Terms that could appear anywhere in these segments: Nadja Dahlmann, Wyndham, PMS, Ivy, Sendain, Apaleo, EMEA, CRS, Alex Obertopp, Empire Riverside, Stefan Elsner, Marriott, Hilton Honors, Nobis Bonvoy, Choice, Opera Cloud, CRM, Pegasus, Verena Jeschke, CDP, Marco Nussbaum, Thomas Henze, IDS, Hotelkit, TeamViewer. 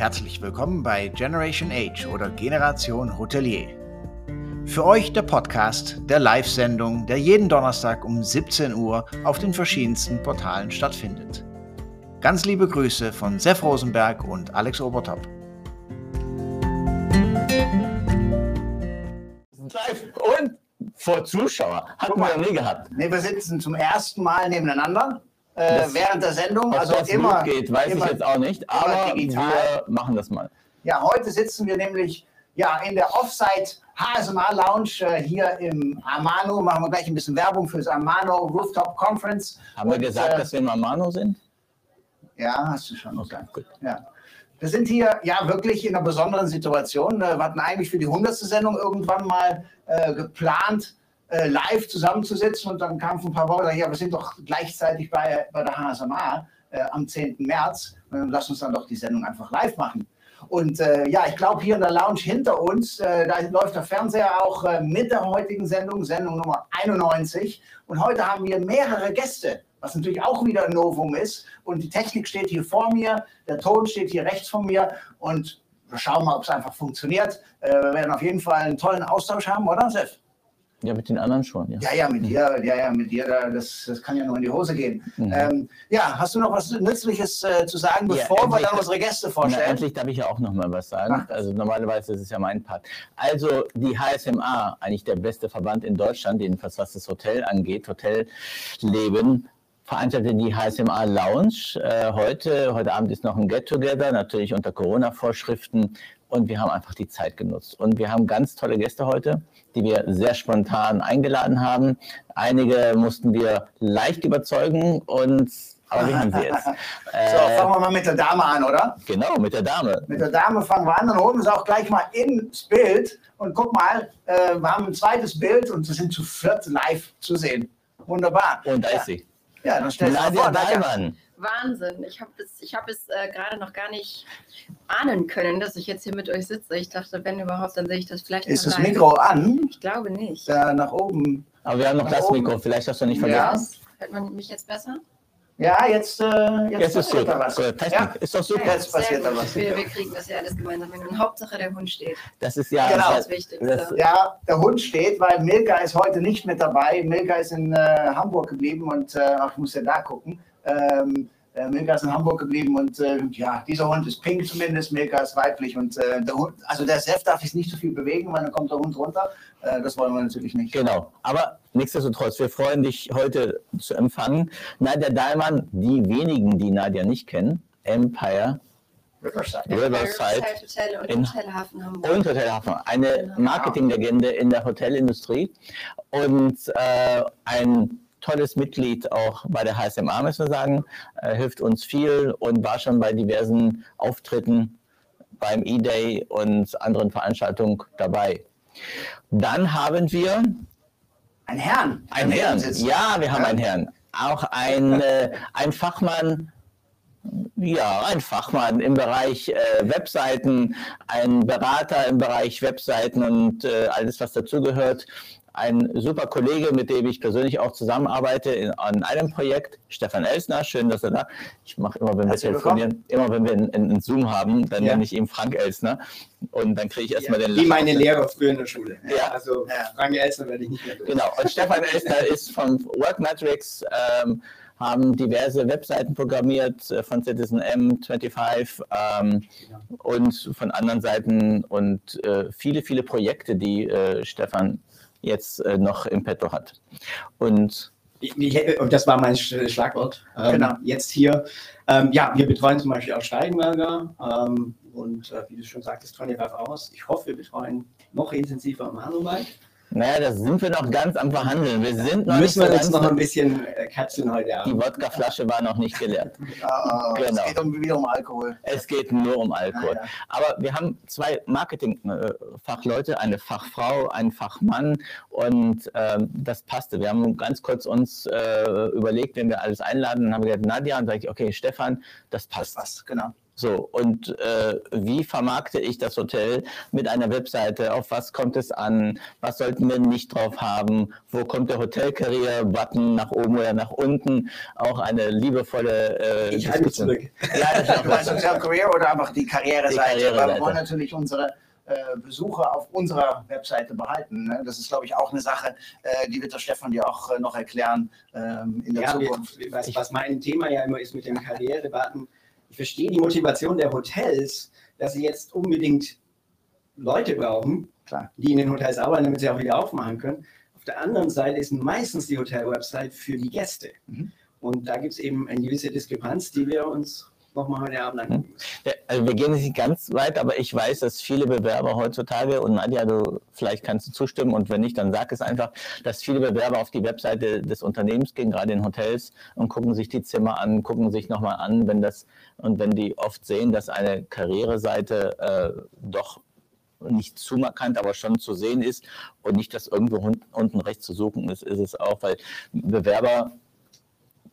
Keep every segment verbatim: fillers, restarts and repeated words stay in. Herzlich willkommen bei Generation H oder Generation Hotelier. Für euch der Podcast der Live-Sendung, der jeden Donnerstag um siebzehn Uhr auf den verschiedensten Portalen stattfindet. Ganz liebe Grüße von Sef Rosenberg und Alex Obertopp. Live und vor Zuschauer. Hatten wir noch nie gehabt. Nee, wir sitzen zum ersten Mal nebeneinander. Das während der Sendung, also das immer geht, weiß immer, ich jetzt auch nicht, aber wir machen das mal. Ja, heute sitzen wir nämlich ja in der Offsite H S M A Lounge äh, hier im Amano. Machen wir gleich ein bisschen Werbung fürs Amano Rooftop Conference. Haben Und, wir gesagt, äh, dass wir im Amano sind? Ja, hast du schon gesagt. Okay, ja. Wir sind hier ja wirklich in einer besonderen Situation. Wir hatten eigentlich für die hundertste Sendung irgendwann mal äh, geplant, live zusammenzusitzen, und dann kam von ein paar Wochen daher, wir sind doch gleichzeitig bei, bei der H S M A äh, am zehnten März, lass uns dann doch die Sendung einfach live machen. Und äh, ja, ich glaube, hier in der Lounge hinter uns, äh, da läuft der Fernseher auch äh, mit der heutigen Sendung, Sendung Nummer einundneunzig, und heute haben wir mehrere Gäste, was natürlich auch wieder ein Novum ist, und die Technik steht hier vor mir, der Ton steht hier rechts von mir, und wir schauen mal, ob es einfach funktioniert. Äh, wir werden auf jeden Fall einen tollen Austausch haben, oder, Sef? Ja, mit den anderen schon, ja. Ja, ja, mit dir, ja, ja, mit dir, das, das kann ja nur in die Hose gehen. Mhm. Ähm, ja, hast du noch was Nützliches äh, zu sagen, bevor ja, endlich, wir dann unsere Gäste vorstellen? Na, endlich darf ich ja auch noch mal was sagen. Ach. Also normalerweise ist es ja mein Part. Also die H S M A, eigentlich der beste Verband in Deutschland, jedenfalls was das Hotel angeht, Hotelleben, veranstaltet die H S M A Lounge. Äh, heute, heute Abend ist noch ein Get-Together, natürlich unter Corona-Vorschriften. Und wir haben einfach die Zeit genutzt. Und wir haben ganz tolle Gäste heute, die wir sehr spontan eingeladen haben. Einige mussten wir leicht überzeugen, und aber wir haben sie jetzt. Äh, so, fangen wir mal mit der Dame an, oder? Genau, mit der Dame. Mit der Dame fangen wir an, dann holen wir sie auch gleich mal ins Bild. Und guck mal, äh, wir haben ein zweites Bild und wir sind zu viert live zu sehen. Wunderbar. Und da ja. ist sie. Ja, dann stellst du vor, Dahlmann. Wahnsinn. Ich habe es, ich hab es äh, gerade noch gar nicht ahnen können, dass ich jetzt hier mit euch sitze. Ich dachte, wenn überhaupt, dann sehe ich das vielleicht. Ist das rein. Mikro an? Ich glaube nicht. Da nach oben. Aber wir haben noch nach das oben. Mikro. Vielleicht hast du nicht vergessen. Ja. Hört man mich jetzt besser? Ja, jetzt, äh, jetzt, jetzt passiert da was. Gut. Technik ja. ist doch super. Ja, jetzt passiert da was. Wir, wir kriegen das ja alles gemeinsam hin. Und Hauptsache, der Hund steht. Das ist ja genau. das Wichtigste. Das, ja, der Hund steht, weil Milka ist heute nicht mit dabei. Milka ist in äh, Hamburg geblieben und äh, ach, ich muss ja da gucken. Ähm, äh, Milka ist in Hamburg geblieben und äh, ja, dieser Hund ist pink zumindest, Milka ist weiblich, und äh, der Hund, also der Sef darf sich nicht so viel bewegen, weil dann kommt der Hund runter, äh, das wollen wir natürlich nicht. Genau, aber nichtsdestotrotz, wir freuen dich heute zu empfangen. Nadja Dahlmann, die wenigen, die Nadja nicht kennen, Empire Riverside, Riverside Hotel und in, Hotelhafen Hamburg. Und Hotelhafen, eine Marketinglegende in der Hotelindustrie und äh, ein tolles Mitglied auch bei der H S M A, müssen wir sagen, äh, hilft uns viel und war schon bei diversen Auftritten beim E-Day und anderen Veranstaltungen dabei. Dann haben wir einen Herrn. Einen Herrn. Ja, wir haben ja. einen Herrn. Auch ein, äh, ein Fachmann, ja, ein Fachmann im Bereich äh, Webseiten, ein Berater im Bereich Webseiten und äh, alles, was dazugehört. Ein super Kollege, mit dem ich persönlich auch zusammenarbeite in, an einem Projekt, Stefan Elsner, schön, dass er da ist. Ich mache immer, wenn wir telefonieren, immer wenn wir einen Zoom haben, dann ja. nenne ich ihn Frank Elsner und dann kriege ich erstmal ja, den... Wie Lauf meine Lehrer früher in der Schule. Ja, ja. Also ja. Frank Elsner werde ich nicht mehr. Genau, und Stefan Elsner ist von Workmetrics, ähm, haben diverse Webseiten programmiert, von Citizen M fünfundzwanzig ähm, ja. und von anderen Seiten und äh, viele, viele Projekte, die äh, Stefan jetzt äh, noch im Petto hat. Und ich, ich, das war mein Schlagwort. Ähm, genau. Jetzt hier. Ähm, ja, wir betreuen zum Beispiel auch Steigenberger ähm, und äh, wie du schon sagtest, vierundzwanzig aus. Ich hoffe, wir betreuen noch intensiver am Hanowald. Naja, da sind wir noch ganz am Verhandeln. Wir sind noch Müssen nicht wir jetzt noch ein bisschen Kapseln heute haben. Die Wodkaflasche war noch nicht geleert. Oh, genau. Es geht um, wieder um Alkohol. Es geht nur um Alkohol. Ah, ja. Aber wir haben zwei Marketing-Fachleute, eine Fachfrau, einen Fachmann, und ähm, das passte. Wir haben ganz kurz uns äh, überlegt, wenn wir alles einladen, dann haben wir gesagt, Nadja, und sage ich, okay, Stefan, das passt. Das passt, genau. So, und äh, wie vermarkte ich das Hotel mit einer Webseite? Auf was kommt es an? Was sollten wir nicht drauf haben? Wo kommt der Hotel-Career-Button nach oben oder nach unten? Auch eine liebevolle äh, ich halte zurück. Ja, das meinst Hotel-Career oder einfach die Karriereseite? Weil wir wollen natürlich unsere Besucher auf unserer Webseite behalten. Das ist, glaube ich, auch eine Sache, die wird der Stefan dir auch noch erklären in der ja, Zukunft. Was, was mein Thema ja immer ist mit dem Karrierebutton, ich verstehe die Motivation der Hotels, dass sie jetzt unbedingt Leute brauchen, Klar. die in den Hotels arbeiten, damit sie auch wieder aufmachen können. Auf der anderen Seite ist meistens die Hotel-Website für die Gäste. Mhm. Und da gibt es eben eine gewisse Diskrepanz, die wir uns nochmal heute Abend angucken. Also wir gehen jetzt nicht ganz weit, aber ich weiß, dass viele Bewerber heutzutage, und Nadja, du vielleicht kannst du zustimmen, und wenn nicht, dann sag es einfach, dass viele Bewerber auf die Webseite des Unternehmens gehen, gerade in Hotels, und gucken sich die Zimmer an, gucken sich nochmal an, wenn das, und wenn die oft sehen, dass eine Karriereseite äh, doch nicht zu markant, aber schon zu sehen ist und nicht, dass irgendwo unten rechts zu suchen ist, ist es auch, weil Bewerber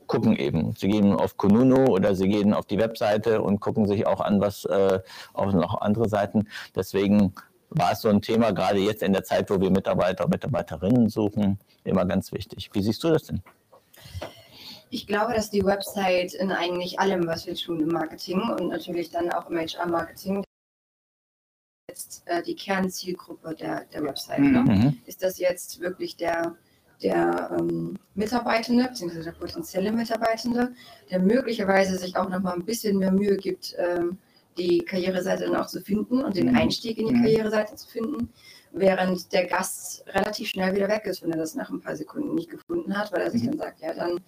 gucken eben. Sie gehen auf Kununu oder sie gehen auf die Webseite und gucken sich auch an, was äh, auch noch andere Seiten. Deswegen war es so ein Thema, gerade jetzt in der Zeit, wo wir Mitarbeiter und Mitarbeiterinnen suchen, immer ganz wichtig. Wie siehst du das denn? Ich glaube, dass die Website in eigentlich allem, was wir tun im Marketing und natürlich dann auch im H R-Marketing, jetzt äh, die Kernzielgruppe der, der Website. Mhm. Ne? Ist das jetzt wirklich der der ähm, Mitarbeitende bzw. der potenzielle Mitarbeitende, der möglicherweise sich auch noch mal ein bisschen mehr Mühe gibt, ähm, die Karriereseite dann auch zu finden und den Einstieg in die Karriereseite zu finden, während der Gast relativ schnell wieder weg ist, wenn er das nach ein paar Sekunden nicht gefunden hat, weil er sich dann sagt, ja, dann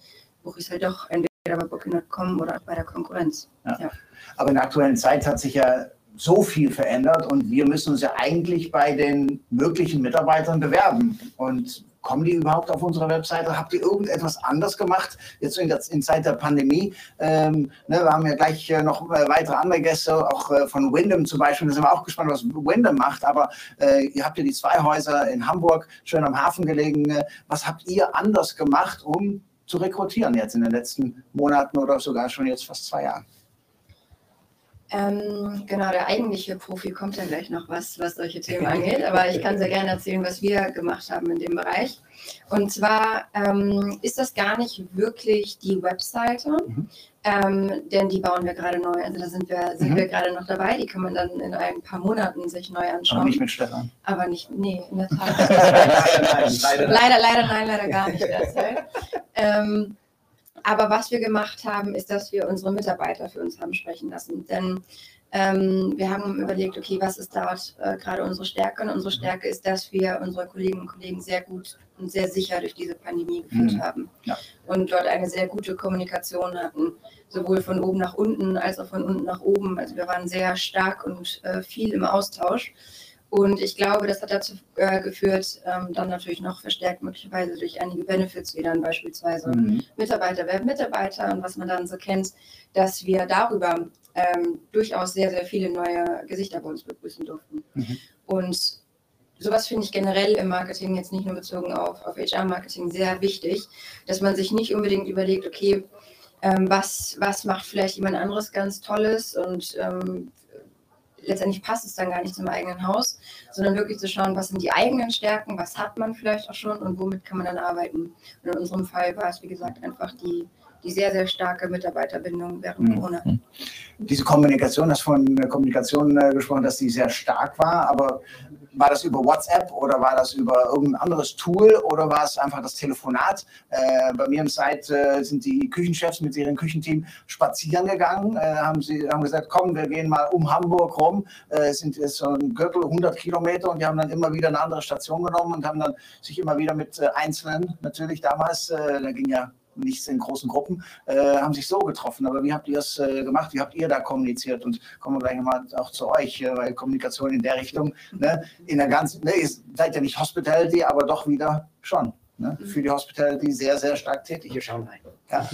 buche ich es halt doch entweder bei Booking Punkt com oder bei der Konkurrenz. Ja. Ja. Aber in der aktuellen Zeit hat sich ja so viel verändert und wir müssen uns ja eigentlich bei den möglichen Mitarbeitern bewerben. Und kommen die überhaupt auf unsere Webseite? Habt ihr irgendetwas anders gemacht? Jetzt in der in Zeit der Pandemie. Ähm, ne, wir haben ja gleich äh, noch weitere andere Gäste, auch äh, von Wyndham zum Beispiel. Da sind wir auch gespannt, was Wyndham macht. Aber äh, ihr habt ja die zwei Häuser in Hamburg, schön am Hafen gelegen. Was habt ihr anders gemacht, um zu rekrutieren jetzt in den letzten Monaten oder sogar schon jetzt fast zwei Jahren? Ähm, genau, der eigentliche Profi kommt ja gleich noch, was, was solche Themen angeht, aber ich kann sehr gerne erzählen, was wir gemacht haben in dem Bereich. Und zwar ähm, ist das gar nicht wirklich die Webseite, mhm. ähm, denn die bauen wir gerade neu, also da sind wir, sind mhm. wir gerade noch dabei, die kann man dann in ein paar Monaten sich neu anschauen. Aber nicht mit Stefan. Aber nicht, nee, in der Tat. leider, leider, leider, nein, leider gar nicht derzeit. Ähm, Aber was wir gemacht haben, ist, dass wir unsere Mitarbeiter für uns haben sprechen lassen. Denn ähm, wir haben überlegt, okay, was ist dort äh, gerade unsere Stärke? Und unsere Stärke ist, dass wir unsere Kolleginnen und Kollegen sehr gut und sehr sicher durch diese Pandemie geführt mhm. haben. Ja. Und dort eine sehr gute Kommunikation hatten, sowohl von oben nach unten als auch von unten nach oben. Also wir waren sehr stark und äh, viel im Austausch. Und ich glaube, das hat dazu äh, geführt, ähm, dann natürlich noch verstärkt möglicherweise durch einige Benefits, wie dann beispielsweise mhm. Mitarbeiter werden Mitarbeiter und was man dann so kennt, dass wir darüber ähm, durchaus sehr, sehr viele neue Gesichter bei uns begrüßen durften. Mhm. Und sowas finde ich generell im Marketing, jetzt nicht nur bezogen auf, auf H R-Marketing, sehr wichtig, dass man sich nicht unbedingt überlegt, okay, ähm, was, was macht vielleicht jemand anderes ganz Tolles und ähm, letztendlich passt es dann gar nicht zum eigenen Haus, sondern wirklich zu schauen, was sind die eigenen Stärken, was hat man vielleicht auch schon und womit kann man dann arbeiten. Und in unserem Fall war es, wie gesagt, einfach die, die sehr, sehr starke Mitarbeiterbindung während mhm. Corona. Diese Kommunikation, du hast von Kommunikation äh, gesprochen, dass die sehr stark war, aber war das über WhatsApp oder war das über irgendein anderes Tool oder war es einfach das Telefonat? Äh, bei mir im Site äh, sind die Küchenchefs mit ihrem Küchenteam spazieren gegangen, äh, haben sie haben gesagt, komm, wir gehen mal um Hamburg rum, äh, sind ist so ein Gürtel, hundert Kilometer, und die haben dann immer wieder eine andere Station genommen und haben dann sich immer wieder mit äh, Einzelnen, natürlich damals, äh, da ging ja nichts in großen Gruppen, äh, haben sich so getroffen. Aber wie habt ihr es äh, gemacht? Wie habt ihr da kommuniziert? Und kommen wir gleich nochmal auch zu euch, äh, weil Kommunikation in der Richtung, ne, in der ganzen, ne, ihr seid ja nicht Hospitality, aber doch wieder schon, ne, für die Hospitality sehr, sehr stark tätig. Wir schauen rein. Ja.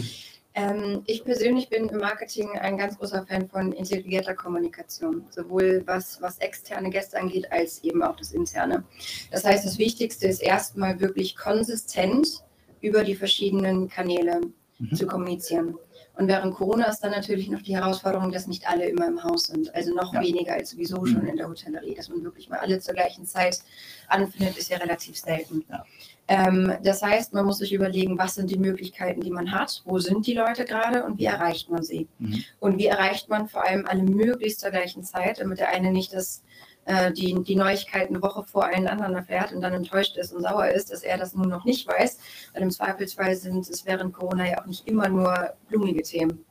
Ähm, ich persönlich bin im Marketing ein ganz großer Fan von integrierter Kommunikation, sowohl was, was externe Gäste angeht, als eben auch das Interne. Das heißt, das Wichtigste ist erstmal wirklich konsistent über die verschiedenen Kanäle mhm. zu kommunizieren. Und während Corona ist dann natürlich noch die Herausforderung, dass nicht alle immer im Haus sind. Also noch ja. weniger als sowieso schon mhm. in der Hotellerie. Dass man wirklich mal alle zur gleichen Zeit anfindet, ist ja relativ selten. Ja. Ähm, das heißt, man muss sich überlegen, was sind die Möglichkeiten, die man hat, wo sind die Leute gerade und wie erreicht man sie? Mhm. Und wie erreicht man vor allem alle möglichst zur gleichen Zeit, damit der eine nicht das, äh, die, die Neuigkeiten eine Woche vor allen anderen erfährt und dann enttäuscht ist und sauer ist, dass er das nun noch nicht weiß. Weil im Zweifelsfall sind es während Corona ja auch nicht immer nur blumige Themen.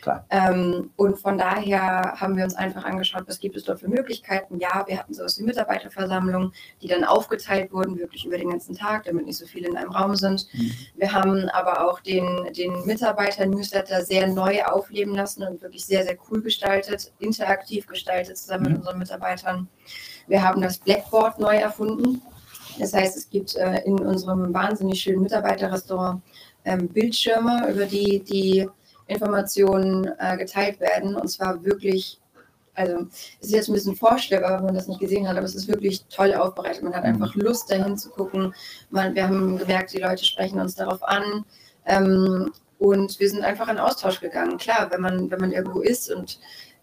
Klar. Ähm, und von daher haben wir uns einfach angeschaut, was gibt es dort für Möglichkeiten. Ja, wir hatten sowas wie Mitarbeiterversammlungen, die dann aufgeteilt wurden, wirklich über den ganzen Tag, damit nicht so viele in einem Raum sind. Mhm. Wir haben aber auch den, den Mitarbeiter-Newsletter sehr neu aufleben lassen und wirklich sehr, sehr cool gestaltet, interaktiv gestaltet zusammen mhm. mit unseren Mitarbeitern. Wir haben das Blackboard neu erfunden. Das heißt, es gibt äh, in unserem wahnsinnig schönen Mitarbeiterrestaurant ähm, Bildschirme, über die die Informationen äh, geteilt werden, und zwar wirklich, also es ist jetzt ein bisschen vorstellbar, wenn man das nicht gesehen hat, aber es ist wirklich toll aufbereitet. Man hat einfach Lust, dahin zu gucken. Man, wir haben gemerkt, die Leute sprechen uns darauf an, ähm, und wir sind einfach in Austausch gegangen. Klar, wenn man, wenn man irgendwo ist und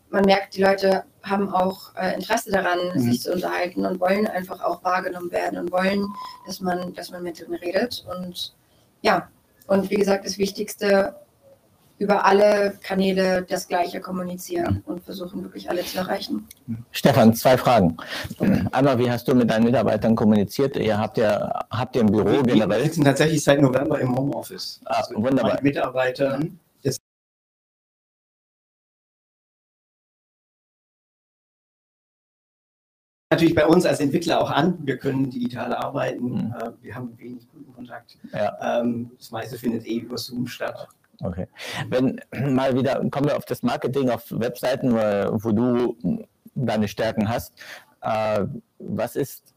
man merkt, die Leute haben auch äh, Interesse daran, mhm. sich zu unterhalten und wollen einfach auch wahrgenommen werden und wollen, dass man, dass man mit denen redet. Und ja, und wie gesagt, das Wichtigste: über alle Kanäle das Gleiche kommunizieren und versuchen, wirklich alle zu erreichen. Stefan, zwei Fragen. Einmal, wie hast du mit deinen Mitarbeitern kommuniziert? Ihr habt ja, habt ihr ein Büro generell? Wir sind tatsächlich seit November im Homeoffice. Ah, also wunderbar. Meine Mitarbeiter, das natürlich bei uns als Entwickler auch an. Wir können digital arbeiten. Mhm. Wir haben wenig guten Kontakt. Ja. Das meiste findet eh über Zoom statt. Okay. Wenn mal wieder, kommen wir auf das Marketing, auf Webseiten, wo du deine Stärken hast. Was ist,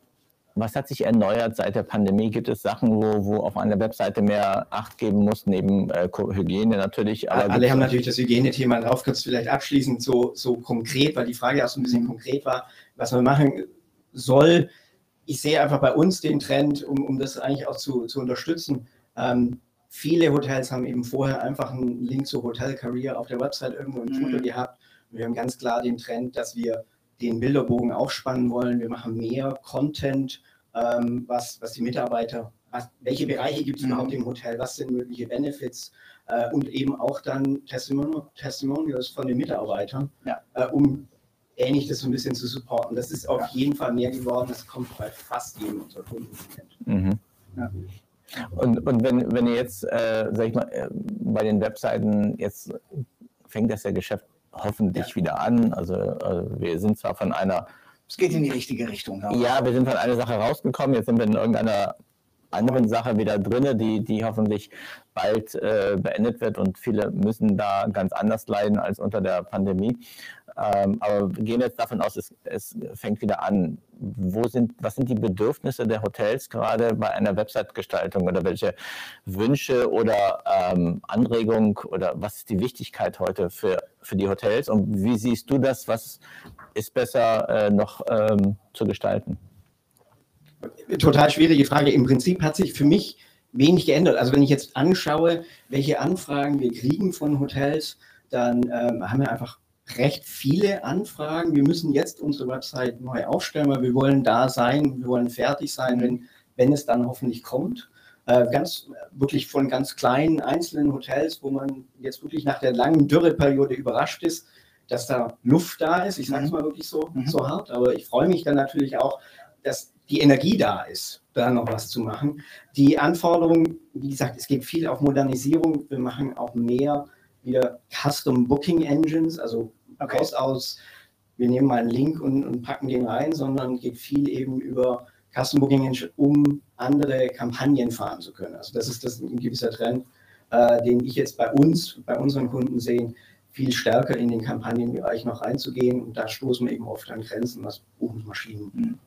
was hat sich erneuert seit der Pandemie? Gibt es Sachen, wo, wo auf einer Webseite mehr Acht geben muss, neben Hygiene natürlich? Aber alle haben natürlich das Hygienethema drauf, kurz vielleicht abschließend so, so konkret, weil die Frage auch so ein bisschen konkret war, was man machen soll. Ich sehe einfach bei uns den Trend, um, um das eigentlich auch zu, zu unterstützen. Ähm, Viele Hotels haben eben vorher einfach einen Link zur Hotel Career auf der Website irgendwo im Footer mhm. gehabt. Wir haben ganz klar den Trend, dass wir den Bilderbogen aufspannen wollen. Wir machen mehr Content, ähm, was, was die Mitarbeiter, was, welche Bereiche gibt es mhm. überhaupt im Hotel, was sind mögliche Benefits äh, und eben auch dann Testimonials, Testimonials von den Mitarbeitern, ja. äh, um ähnlich das so ein bisschen zu supporten. Das ist auf ja. jeden Fall mehr geworden. Das kommt bei fast jedem unserer Kunden. Mhm. Ja. Und, und wenn, wenn ihr jetzt, äh, sag ich mal, äh, bei den Webseiten, jetzt fängt das ja Geschäft hoffentlich ja. wieder an. Also, also wir sind zwar von einer... Es geht in die richtige Richtung. Ja, ja, wir sind von einer Sache rausgekommen, jetzt sind wir in irgendeiner anderen Sache wieder drin, die, die hoffentlich bald äh, beendet wird, und viele müssen da ganz anders leiden als unter der Pandemie. Ähm, aber wir gehen jetzt davon aus, es, es fängt wieder an. Wo sind, was sind die Bedürfnisse der Hotels gerade bei einer Website-Gestaltung, oder welche Wünsche oder ähm, Anregungen, oder was ist die Wichtigkeit heute für, für die Hotels, und wie siehst du das, was ist besser äh, noch ähm, zu gestalten? Total schwierige Frage. Im Prinzip hat sich für mich wenig geändert. Also wenn ich jetzt anschaue, welche Anfragen wir kriegen von Hotels, dann ähm, haben wir einfach recht viele Anfragen. Wir müssen jetzt unsere Website neu aufstellen, weil wir wollen da sein, wir wollen fertig sein, wenn, wenn es dann hoffentlich kommt. Äh, ganz wirklich von ganz kleinen einzelnen Hotels, wo man jetzt wirklich nach der langen Dürreperiode überrascht ist, dass da Luft da ist. Ich sage es mal wirklich so, mhm. so hart, aber ich freue mich dann natürlich auch, dass die Energie da ist, da noch was zu machen. Die Anforderungen, wie gesagt, es geht viel auf Modernisierung. Wir machen auch mehr wieder Custom Booking Engines, also okay. raus aus, wir nehmen mal einen Link und, und packen den rein, sondern geht viel eben über Custom Booking Engine, um andere Kampagnen fahren zu können. Also das ist das ein gewisser Trend, äh, den ich jetzt bei uns, bei unseren Kunden sehe, viel stärker in den Kampagnenbereich noch reinzugehen. Und da stoßen wir eben oft an Grenzen, was Buchungsmaschinen mhm.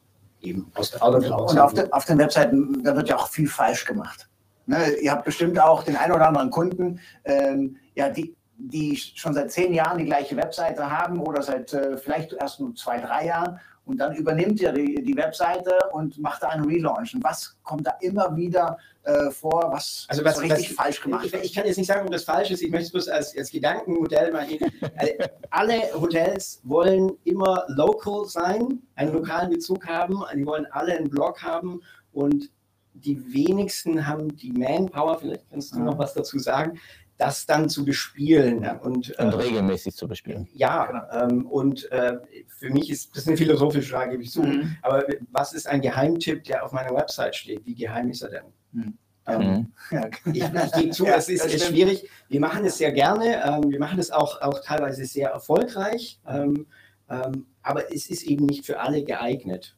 eben aus der Autograph. Und auf, de, auf den Webseiten, da wird ja auch viel falsch gemacht. Ne, ihr habt bestimmt auch den einen oder anderen Kunden, ähm, ja, die, die schon seit zehn Jahren die gleiche Webseite haben oder seit äh, vielleicht erst nur zwei, drei Jahren Und dann übernimmt ihr die, die Webseite und macht da einen Relaunch. Und was kommt da immer wieder äh, vor, was, also was, was richtig was, falsch gemacht ich, wird? Ich kann jetzt nicht sagen, ob das falsch ist. Ich möchte es bloß als, als Gedankenmodell mal eben. Also alle Hotels wollen immer local sein, einen lokalen Bezug haben. Die wollen alle einen Blog haben. Und die wenigsten haben die Manpower, vielleicht kannst du noch was dazu sagen, das dann zu bespielen. Und, und äh, regelmäßig zu bespielen. Ja, ähm, und äh, für mich ist das eine philosophische Frage, gebe ich zu. Mhm. Aber was ist ein Geheimtipp, der auf meiner Website steht? Wie geheim ist er denn? Mhm. Ähm, ja. Ich, ich gebe zu, ja, es ist das schwierig. Wir machen es sehr gerne. Ähm, wir machen es auch, auch teilweise sehr erfolgreich. Ähm, ähm, aber es ist eben nicht für alle geeignet.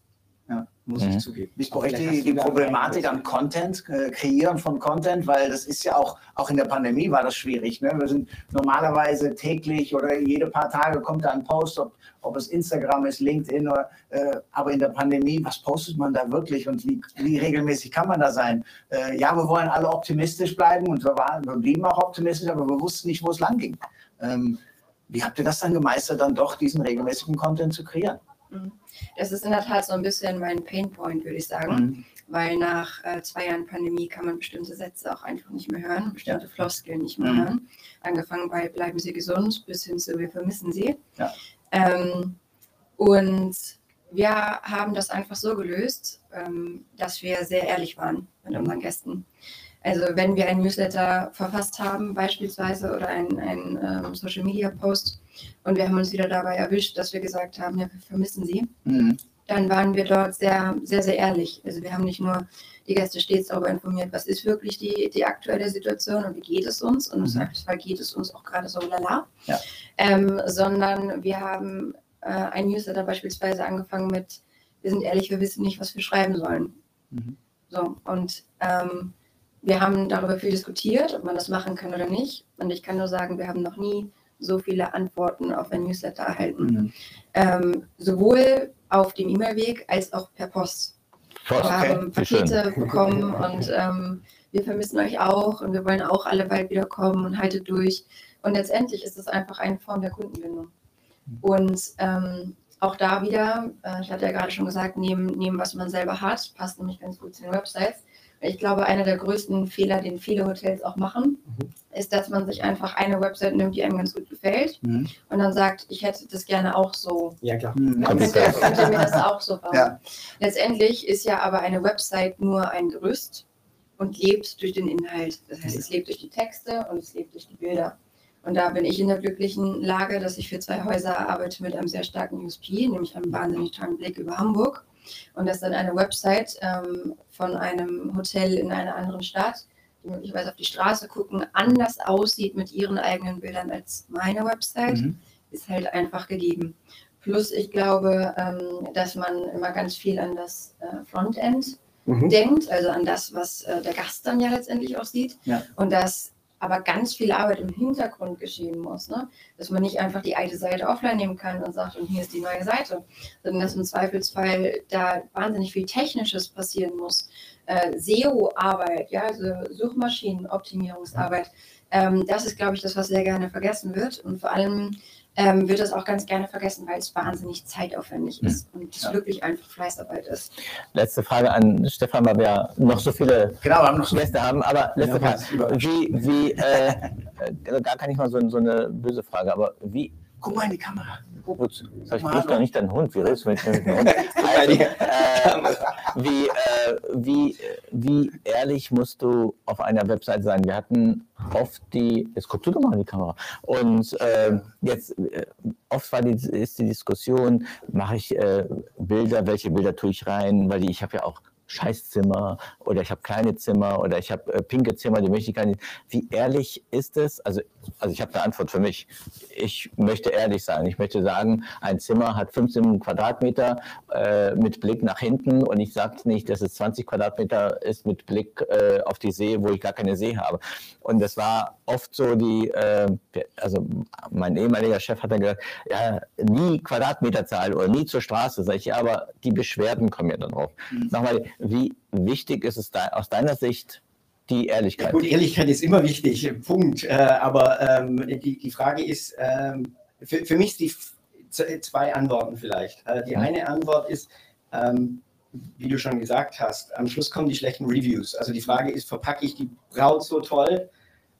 Ja, muss mhm. ich zugeben. Ich bräuchte die, die Problematik an Content, äh, Kreieren von Content, weil das ist ja auch, auch in der Pandemie war das schwierig. Ne? Wir sind normalerweise täglich oder jede paar Tage kommt da ein Post, ob, ob es Instagram ist, LinkedIn, oder, äh, aber in der Pandemie, was postet man da wirklich und wie, wie regelmäßig kann man da sein? Äh, ja, wir wollen alle optimistisch bleiben und wir, waren, wir blieben auch optimistisch, aber wir wussten nicht, wo es lang ging. Ähm, wie habt ihr das dann gemeistert, dann doch diesen regelmäßigen Content zu kreieren? Das ist in der Tat so ein bisschen mein Painpoint, würde ich sagen, mhm. weil nach äh, zwei Jahren Pandemie kann man bestimmte Sätze auch einfach nicht mehr hören, bestimmte ja. Floskeln nicht mehr mhm. hören. Angefangen bei bleiben Sie gesund bis hin zu wir vermissen Sie. Ja. Ähm, und wir haben das einfach so gelöst, ähm, dass wir sehr ehrlich waren mit mhm. unseren Gästen. Also wenn wir einen Newsletter verfasst haben beispielsweise oder einen, einen ähm, Social-Media-Post und wir haben uns wieder dabei erwischt, dass wir gesagt haben, ja, wir vermissen Sie, mhm. dann waren wir dort sehr, sehr, sehr ehrlich. Also wir haben nicht nur die Gäste stets darüber informiert, was ist wirklich die, die aktuelle Situation und wie geht es uns und im Zweifelsfall geht es uns auch gerade so lala, ja. ähm, sondern wir haben äh, einen Newsletter beispielsweise angefangen mit, wir sind ehrlich, wir wissen nicht, was wir schreiben sollen. Mhm. So, und ähm, wir haben darüber viel diskutiert, ob man das machen kann oder nicht. Und ich kann nur sagen, wir haben noch nie so viele Antworten auf ein Newsletter erhalten. Mhm. Ähm, sowohl auf dem E-Mail-Weg als auch per Post. Post wir okay. haben Pakete bekommen und ähm, wir vermissen euch auch und wir wollen auch alle bald wiederkommen und haltet durch. Und letztendlich ist es einfach eine Form der Kundenbindung. Und ähm, auch da wieder, äh, ich hatte ja gerade schon gesagt, nehmen, nehmen, was man selber hat, passt nämlich ganz gut zu den Websites. Ich glaube, einer der größten Fehler, den viele Hotels auch machen, mhm. ist, dass man sich einfach eine Website nimmt, die einem ganz gut gefällt mhm. und dann sagt, ich hätte das gerne auch so. Ja, klar. Mhm. Könnt ihr, könnt ihr mir das auch so bauen. Ja. Letztendlich ist ja aber eine Website nur ein Gerüst und lebt durch den Inhalt. Das heißt, es lebt durch die Texte und es lebt durch die Bilder. Und da bin ich in der glücklichen Lage, dass ich für zwei Häuser arbeite mit einem sehr starken U S P, nämlich einem wahnsinnig tollen Blick über Hamburg. Und dass dann eine Website ähm, von einem Hotel in einer anderen Stadt, die möglicherweise auf die Straße gucken, anders aussieht mit ihren eigenen Bildern als meine Website, mhm. ist halt einfach gegeben. Plus ich glaube, ähm, dass man immer ganz viel an das äh, Frontend mhm. denkt, also an das, was äh, der Gast dann ja letztendlich auch sieht. Ja. Und dass aber ganz viel Arbeit im Hintergrund geschehen muss, ne? Dass man nicht einfach die alte Seite offline nehmen kann und sagt, und hier ist die neue Seite, sondern dass im Zweifelsfall da wahnsinnig viel Technisches passieren muss. Äh, S E O-Arbeit, ja, also Suchmaschinenoptimierungsarbeit, ähm, das ist, glaube ich, das, was sehr gerne vergessen wird und vor allem ähm, wird das auch ganz gerne vergessen, weil es wahnsinnig zeitaufwendig mhm. ist und es ja. wirklich einfach Fleißarbeit ist. Letzte Frage an Stefan, weil wir noch so viele genau, noch Gäste haben, aber letzte ja, Frage, wie, wie, äh, da kann ich mal so, so eine böse Frage, aber wie, guck mal in die Kamera. Gut, ich brauche doch nicht deinen Hund, wie redest du mit dem Hund? Also, äh, wie, äh, wie, wie ehrlich musst du auf einer Website sein? Wir hatten oft die, jetzt guckst du doch mal in die Kamera, und äh, jetzt äh, oft war die, ist die Diskussion, mache ich äh, Bilder, welche Bilder tue ich rein, weil die, ich habe ja auch Scheißzimmer oder ich habe kleine Zimmer oder ich habe äh, pinke Zimmer, die möchte ich gar nicht. Wie ehrlich ist es? Also, also ich habe eine Antwort für mich. Ich möchte ehrlich sein. Ich möchte sagen, ein Zimmer hat fünfzehn Quadratmeter äh, mit Blick nach hinten und ich sage nicht, dass es zwanzig Quadratmeter ist mit Blick äh, auf die See, wo ich gar keine See habe. Und das war oft so die, äh, also mein ehemaliger Chef hat dann gesagt, ja, nie Quadratmeterzahl oder nie zur Straße, sage ich, ja, aber die Beschwerden kommen ja dann drauf. Mhm. Nochmal, wie wichtig ist es da, aus deiner Sicht die Ehrlichkeit? Ja, gut, Ehrlichkeit ist immer wichtig, Punkt. Äh, aber ähm, die, die Frage ist, ähm, für, für mich ist die, zwei Antworten vielleicht. Die eine Antwort ist, ähm, wie du schon gesagt hast, am Schluss kommen die schlechten Reviews. Also die Frage ist, verpacke ich die Braut so toll,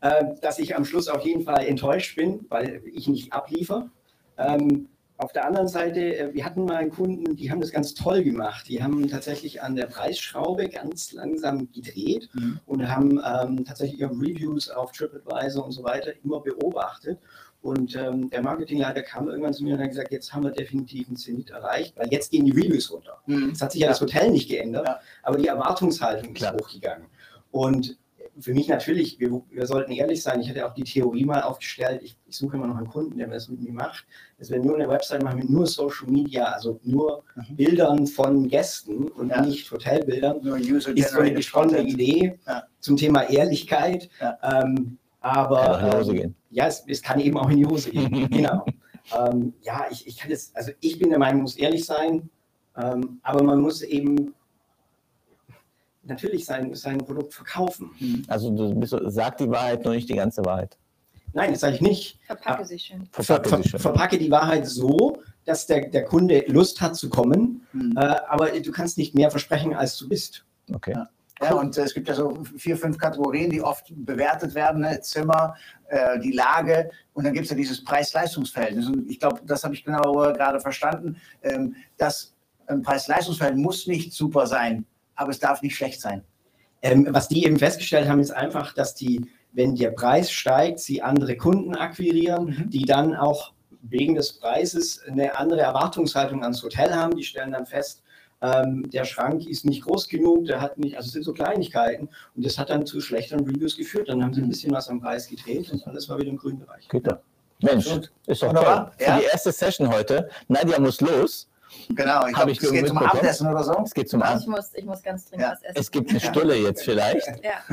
äh, dass ich am Schluss auf jeden Fall enttäuscht bin, weil ich nicht abliefere. Ähm, auf der anderen Seite, wir hatten mal einen Kunden, die haben das ganz toll gemacht. Die haben tatsächlich an der Preisschraube ganz langsam gedreht mhm. und haben ähm, tatsächlich ihre Reviews auf TripAdvisor und so weiter immer beobachtet. Und ähm, der Marketingleiter kam irgendwann zu mir und hat gesagt, jetzt haben wir definitiv einen Zenit erreicht, weil jetzt gehen die Reviews runter. Mhm. Jetzt hat sich ja das Hotel nicht geändert, ja. aber die Erwartungshaltung Klar. ist hochgegangen. Und für mich natürlich, wir, wir sollten ehrlich sein, ich hatte auch die Theorie mal aufgestellt, ich, ich suche immer noch einen Kunden, der das mit mir macht, dass wir nur eine Website machen mit nur Social Media, also nur mhm. Bildern von Gästen und ja. nicht Hotelbildern. Nur User-Generated ist so eine gesponnene Idee ja. zum Thema Ehrlichkeit. Ja. Ähm, Aber kann auch in die Hose gehen. Ja, es, es kann eben auch in die Hose gehen. genau. Ähm, ja, ich, ich kann es, also ich bin der Meinung, man muss ehrlich sein, ähm, aber man muss eben natürlich sein, sein Produkt verkaufen. Also du bist, sag die Wahrheit, nur nicht die ganze Wahrheit. Nein, das sage ich nicht. Verpacke sie schön. Verpacke, ver, ver, ver, verpacke die Wahrheit so, dass der, der Kunde Lust hat zu kommen, mhm. äh, aber du kannst nicht mehr versprechen, als du bist. Okay. Ja. Ja, und es gibt ja so vier, fünf Kategorien, die oft bewertet werden, ne? Zimmer, äh, die Lage und dann gibt es ja dieses Preis-Leistungs-Verhältnis. Und ich glaube, das habe ich genau äh, gerade verstanden, ähm, dass ein Preis-Leistungs-Verhältnis muss nicht super sein, aber es darf nicht schlecht sein. Ähm, was die eben festgestellt haben, ist einfach, dass die, wenn der Preis steigt, sie andere Kunden akquirieren, die dann auch wegen des Preises eine andere Erwartungshaltung ans Hotel haben. Die stellen dann fest, Ähm, der Schrank ist nicht groß genug, der hat nicht, also es sind so Kleinigkeiten und das hat dann zu schlechteren Reviews geführt. Dann haben sie ein bisschen was am Preis gedreht und alles war wieder im grünen Bereich. Genau. Mensch, und, ist doch toll. Ja? Die erste Session heute. Nadja muss los. Genau, ich glaub, ich es geht zum Abendessen oder so. Es geht zum Abendessen. Ich muss, ich muss ganz dringend ja. was essen. Es gibt eine Stulle jetzt vielleicht. ja.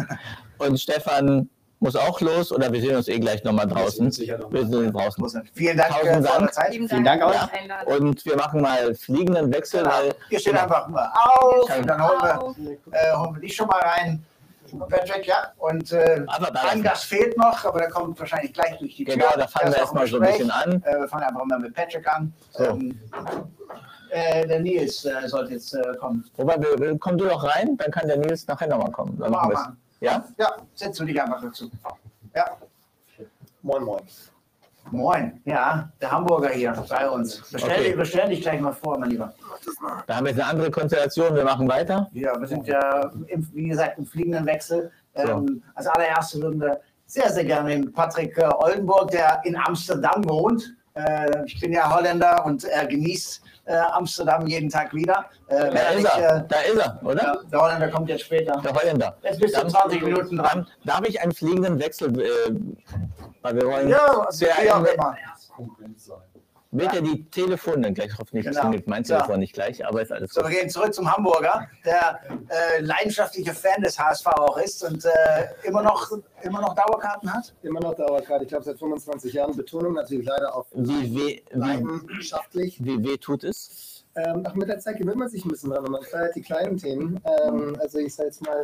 Und Stefan muss auch los oder wir sehen uns eh gleich nochmal draußen. Wir sehen uns, wir sehen uns draußen. Ja. Vielen Dank für eure Zeit. Vielen Dank, Vielen Dank auch. Ja. Und wir machen mal fliegenden Wechsel. Genau. Weil Hier steht einfach mal auf und dann holen wir, äh, holen wir dich schon mal rein. Patrick, ja. Und äh, ein Gast fehlt noch, aber der kommt wahrscheinlich gleich durch die Tür. Genau, da fangen wir erstmal so ein bisschen an. Äh, wir fangen einfach mal mit Patrick an. So. Ähm, äh, der Nils äh, sollte jetzt äh, kommen. Wobei, komm du doch rein, dann kann der Nils nachher nochmal kommen. Dann machen wir Ja? Ja, setz du dich einfach dazu. Ja. Moin, moin. Moin, ja, der Hamburger hier bei uns. Bestell, okay. dich, bestell dich gleich mal vor, mein Lieber. Da haben wir jetzt eine andere Konstellation, wir machen weiter. Ja, wir sind ja, im, wie gesagt, im fliegenden Wechsel. So. Ähm, als allererstes würden wir sehr, sehr gerne den Patrick äh, Oldenburg, der in Amsterdam wohnt. Äh, ich bin ja Holländer und er äh, genießt Äh, Amsterdam jeden Tag wieder. Äh, da, ist ich, er. Äh, da ist er, oder? Ja, der Holländer kommt jetzt später. Der Holländer. Jetzt bist du zwanzig Minuten dran. Darf ich einen fliegenden Wechsel? Äh, weil wir wollen ja, sehr ja, Wird ja. ja die Telefon dann gleich, hoffentlich genau. mein Telefon ja. nicht gleich, aber ist alles so, gut. Wir gehen zurück zum Hamburger, der äh, leidenschaftliche Fan des H S V auch ist und äh, immer, noch, immer noch Dauerkarten hat? Immer noch Dauerkarte, ich glaube seit fünfundzwanzig Jahren, Betonung natürlich leider auf wie leidenschaftlich. Wie weh tut es? Ähm, ach, mit der Zeit gewöhnt man sich ein bisschen dran, man feiert die kleinen Themen, ähm, also ich sage jetzt mal,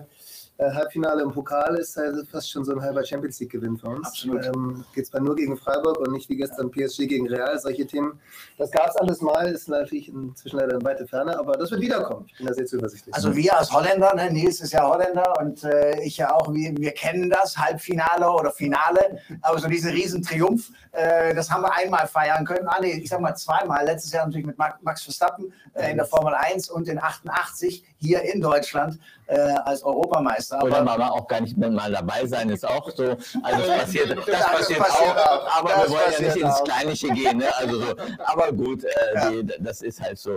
Äh, Halbfinale im Pokal ist also fast schon so ein halber Champions-League-Gewinn für uns. Absolut. Ähm, geht zwar nur gegen Freiburg und nicht wie gestern P S G gegen Real, solche Themen. Das gab es alles mal, ist natürlich inzwischen leider in weite Ferne, aber das wird wiederkommen. Ich bin da sehr zuversichtlich. Also wir als Holländer, ne? Nils ist ja Holländer und äh, ich ja auch, wir, wir kennen das, Halbfinale oder Finale, aber so diesen Riesentriumph, äh, das haben wir einmal feiern können. Ah, nee, ich sag mal zweimal, letztes Jahr natürlich mit Max Verstappen äh, in der Formel eins und in achtundachtzig hier in Deutschland äh, als Europameister. Aber oder man auch gar nicht mehr mal dabei sein, ist auch so. Also das passiert, das das passiert auch, auch, aber wir wollen ja nicht ins Kleinliche gehen. Ne? Also so. Aber gut, äh, ja. die, das ist halt so.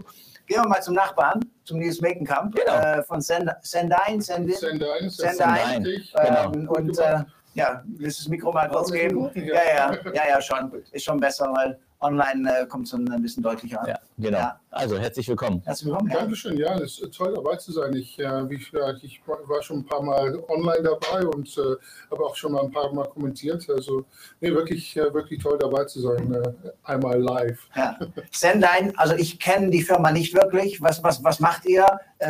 Gehen wir mal zum Nachbarn, zum Nils Makenkampf genau. äh, von Sendain. Sendain, Sendain. Sendain, Sendain. Sendain. Ähm, genau. Und äh, ja, willst du das Mikro mal kurz geben? Ja, ja, ja, ja, schon. Ist schon besser, weil online äh, kommt es ein bisschen deutlicher an. Ja, genau. Ja. Also, herzlich willkommen. Herzlich willkommen. Dankeschön. Ja, es ist toll dabei zu sein. Ich, äh, wie ich, ich war schon ein paar Mal online dabei und äh, habe auch schon mal ein paar Mal kommentiert. Also, nee, wirklich, äh, wirklich toll dabei zu sein. Äh, einmal live. Ja. Sendain, also ich kenne die Firma nicht wirklich. Was, was, was macht ihr?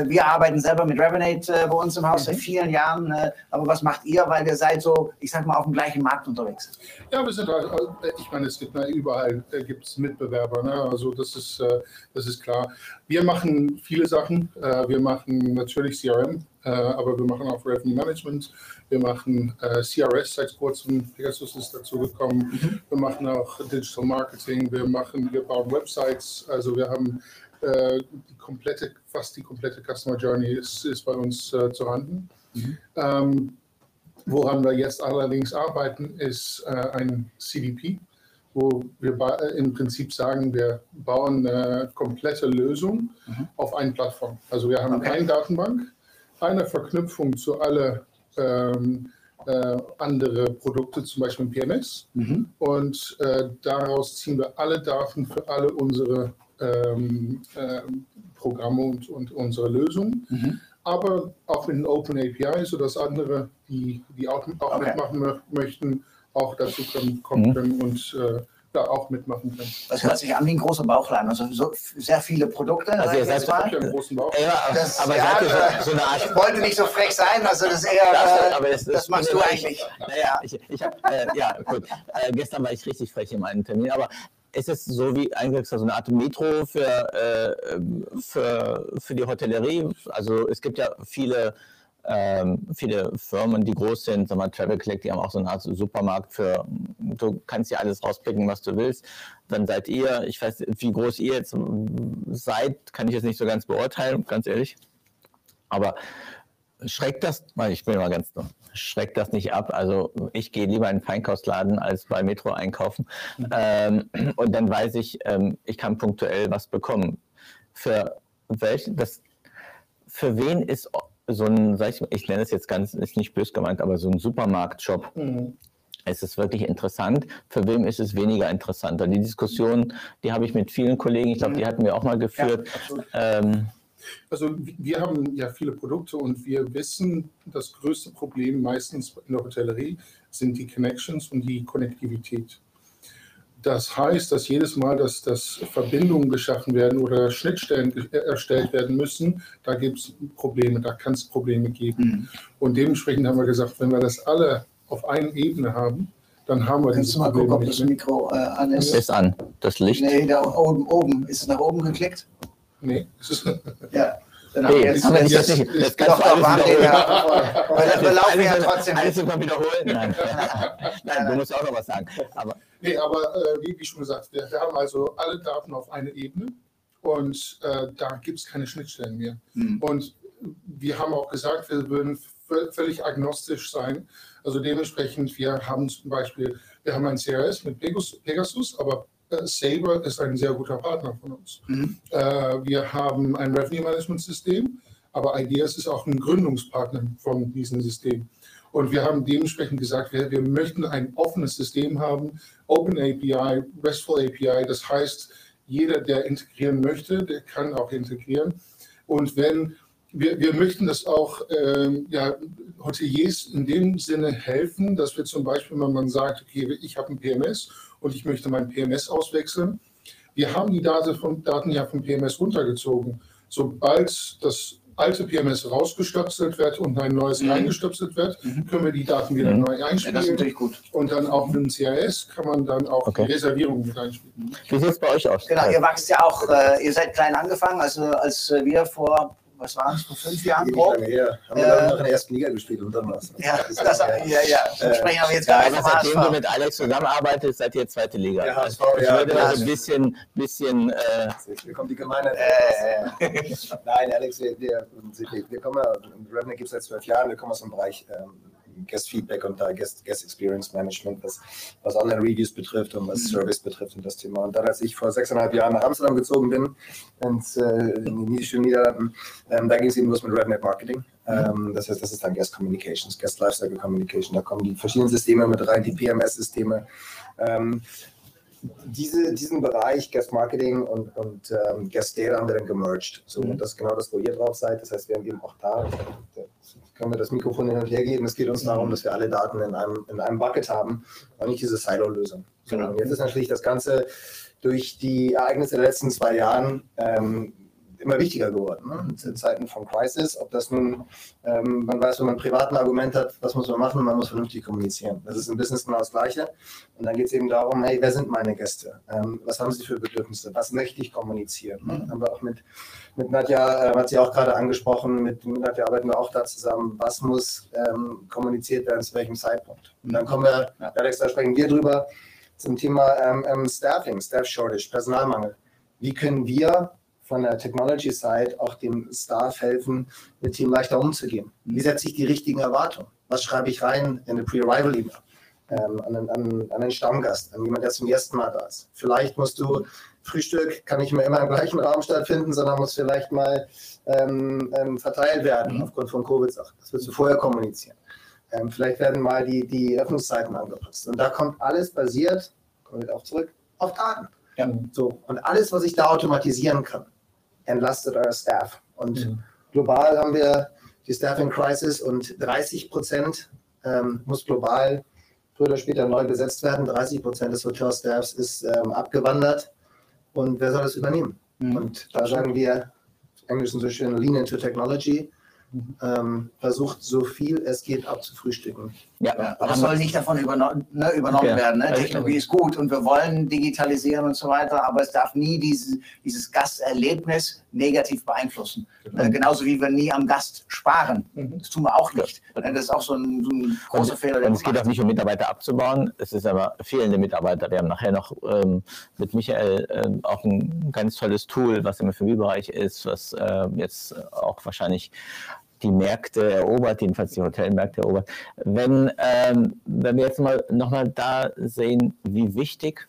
Wir arbeiten selber mit Revinate äh, bei uns im Haus mhm. seit vielen Jahren. Äh, aber was macht ihr? Weil ihr seid so, ich sag mal, auf dem gleichen Markt unterwegs. Ja, wir sind, also, ich meine, es gibt na, überall äh, gibt's Mitbewerber. Ne? Also das ist, äh, das ist klar. Wir machen viele Sachen. Äh, wir machen natürlich C R M, äh, aber wir machen auch Revenue Management. Wir machen äh, C R S seit kurzem. Pegasus ist dazu gekommen. Mhm. Wir machen auch Digital Marketing. Wir machen, wir bauen Websites. Also wir haben Die komplette, fast die komplette Customer Journey ist, ist bei uns äh, zu handen. Mhm. Ähm, woran wir jetzt allerdings arbeiten, ist äh, ein C D P, wo wir äh, im Prinzip sagen, wir bauen eine komplette Lösung mhm. auf eine Plattform. Also wir haben okay. eine Datenbank, eine Verknüpfung zu alle ähm, äh, andere Produkte, zum Beispiel P M S. Mhm. Und äh, daraus ziehen wir alle Daten für alle unsere Ähm, ähm, Programme und, und unsere Lösungen, mhm. aber auch mit einem Open A P I, sodass andere, die, die auch, auch okay. mitmachen mö möchten, auch dazu können, kommen mhm. können und äh, da auch mitmachen können. Das hört sich an wie ein großer Bauchladen, also so sehr viele Produkte. Also ihr seid einen großen Bauchladen. Ja, das, aber ja, seid ja, so, so eine Art... Ich wollte nicht so frech sein, also das eher... Das, aber das, das, das machst du eigentlich. Naja, ich, ich hab, äh, ja, gut. Äh, gestern war ich richtig frech in meinem Termin, aber... Es ist so wie eingangs so eine Art Metro für, äh, für, für die Hotellerie. Also es gibt ja viele, ähm, viele Firmen, die groß sind, sagen wir mal TravelClick, die haben auch so eine Art Supermarkt für, du kannst ja alles rauspicken, was du willst. Dann seid ihr, ich weiß nicht, wie groß ihr jetzt seid, kann ich jetzt nicht so ganz beurteilen, ganz ehrlich. Aber schreckt das, ich bin mal ganz dumm, schreckt das nicht ab? Also ich gehe lieber in einen Feinkostladen als bei Metro einkaufen. Mhm. Ähm, und dann weiß ich, ähm, ich kann punktuell was bekommen. Für welchen, das, für wen ist so ein, sag ich, ich nenne es jetzt ganz, ist nicht böse gemeint, aber so ein Supermarktshop, mhm. es ist wirklich interessant. Für wem ist es weniger interessant? Die Diskussion, die habe ich mit vielen Kollegen, ich glaube, mhm. die hatten wir auch mal geführt. Ja, also wir haben ja viele Produkte und wir wissen, das größte Problem meistens in der Hotellerie sind die Connections und die Konnektivität. Das heißt, dass jedes Mal, dass, dass Verbindungen geschaffen werden oder Schnittstellen erstellt werden müssen, da gibt es Probleme, da kann es Probleme geben. Mhm. Und dementsprechend haben wir gesagt, wenn wir das alle auf einer Ebene haben, dann haben wir dieses Problem. Kannst du mal gucken, ob das Mikro äh, an ist? Ist an, das Licht. Nee, da oben, oben. Ist es nach oben geklickt? Nee. Ja, genau. Hey, jetzt, jetzt, jetzt, jetzt, jetzt kannst doch, du alles wiederholen. Ja, weil wir laufen ja trotzdem alles immer wiederholen. Nein, nein, du musst auch noch was sagen. Aber, nee, aber äh, wie, wie schon gesagt, wir, wir haben also alle Daten auf einer Ebene und äh, da gibt es keine Schnittstellen mehr. Hm. Und wir haben auch gesagt, wir würden völlig agnostisch sein. Also dementsprechend, wir haben zum Beispiel, wir haben ein C R S mit Pegasus, aber Sabre ist ein sehr guter Partner von uns. Mhm. Äh, wir haben ein Revenue-Management-System, aber I D S ist auch ein Gründungspartner von diesem System. Und wir haben dementsprechend gesagt, wir, wir möchten ein offenes System haben, Open A P I, RESTful A P I. Das heißt, jeder, der integrieren möchte, der kann auch integrieren. Und wenn wir, wir möchten das auch äh, ja, Hoteliers in dem Sinne helfen, dass wir zum Beispiel, wenn man sagt, okay, ich habe ein P M S und ich möchte mein P M S auswechseln. Wir haben die Daten, von, Daten ja vom P M S runtergezogen. Sobald das alte P M S rausgestöpselt wird und ein neues mhm. reingestöpselt wird, mhm. können wir die Daten wieder mhm. neu einspielen. Ja, das ist natürlich gut. Und dann auch mit dem C R S kann man dann auch okay. die Reservierungen mit einspielen. Wie sieht es bei euch aus? Genau, ihr wächst ja auch, äh, ihr seid klein angefangen, also als wir vor... Was war es vor fünf Jahren? Haben wir äh, in der ersten Liga gespielt und dann was. Ja, das, das, ja, ja. ja. Sprechen wir jetzt ja, gerade also seitdem du mit Alex zusammenarbeitest, seid ihr zweite Liga. Ja, also, ich ja, würde ja, so ein bisschen, bisschen. Äh, hier kommt die Gemeinheit. Äh, Nein, Alex, wir, wir, wir kommen ja, Revenue gibt es seit zwölf Jahren, wir kommen aus dem Bereich ähm, Guest Feedback und da Guest, Guest Experience Management, was, was Online Reviews betrifft und was mhm. Service betrifft und das Thema. Und dann, als ich vor sechseinhalb Jahren nach Amsterdam gezogen bin, ins, äh, in die niedischen Niederlanden, Ähm, da ging es eben los mit Revenue Marketing. Ähm, das heißt, das ist dann Guest Communications, Guest Lifecycle Communication. Da kommen die verschiedenen Systeme mit rein, die P M S-Systeme. Ähm, diese, diesen Bereich Guest Marketing und, und ähm, Guest Data haben wir dann gemerged. So, und das ist genau das, wo ihr drauf seid. Das heißt, wir haben eben auch da, da können wir das Mikrofon hin und her geben. Es geht uns darum, dass wir alle Daten in einem, in einem Bucket haben und nicht diese Silo-Lösung. So, genau. Jetzt ist natürlich das Ganze durch die Ereignisse der letzten zwei Jahren ähm, immer wichtiger geworden, ne? In Zeiten von Crisis, ob das nun, ähm, man weiß, wenn man privat ein Argument hat, was muss man machen, man muss vernünftig kommunizieren. Das ist im Business genau das Gleiche. Und dann geht es eben darum, hey, wer sind meine Gäste? Ähm, was haben sie für Bedürfnisse? Was möchte ich kommunizieren? Ne? Mhm. Haben wir auch mit, mit Nadja, äh, hat sie auch gerade angesprochen, mit, mit Nadja arbeiten wir auch da zusammen, was muss ähm, kommuniziert werden, zu welchem Zeitpunkt? Und dann kommen wir, ja. Alex, da sprechen wir drüber, zum Thema ähm, Staffing, Staff Shortage, Personalmangel. Wie können wir von der Technology-Side auch dem Staff helfen, mit dem leichter umzugehen? Wie setze ich die richtigen Erwartungen? Was schreibe ich rein in eine Pre-Arrival-E-Mail ähm, an, an, an den Stammgast, an jemanden, der zum ersten Mal da ist? Vielleicht musst du, Frühstück kann nicht mehr immer im gleichen Raum stattfinden, sondern muss vielleicht mal ähm, ähm, verteilt werden, mhm. aufgrund von Covid-Sachen. Das willst du vorher kommunizieren. Ähm, vielleicht werden mal die, die Öffnungszeiten angepasst. Und da kommt alles basiert, kommen wir auch zurück, auf Daten. Ja. So, und alles, was ich da automatisieren kann, entlastet euer Staff. Und mhm. global haben wir die Staffing Crisis und dreißig Prozent ähm, muss global früher oder später neu besetzt werden. dreißig Prozent des Hotelstaffs ist ähm, abgewandert. Und wer soll das übernehmen? Mhm. Und da sagen wir, im Englischen so schön, lean into technology. Ähm, versucht so viel es geht abzufrühstücken. Ja, ja, aber das soll nicht davon übernommen, ne, übernommen okay. werden. Ne? Technologie ist gut und wir wollen digitalisieren und so weiter, aber es darf nie dieses, dieses Gasterlebnis negativ beeinflussen. Genau. Äh, genauso wie wir nie am Gast sparen. Mhm. Das tun wir auch nicht. Das ist auch so ein, so ein großer und, Fehler. Und es geht macht. Auch nicht um Mitarbeiter abzubauen, es ist aber fehlende Mitarbeiter. Wir haben nachher noch ähm, mit Michael ähm, auch ein ganz tolles Tool, was im F und B-Bereich ist, was äh, jetzt auch wahrscheinlich die Märkte erobert, jedenfalls die Hotelmärkte erobert. Wenn, ähm, wenn wir jetzt mal nochmal da sehen, wie wichtig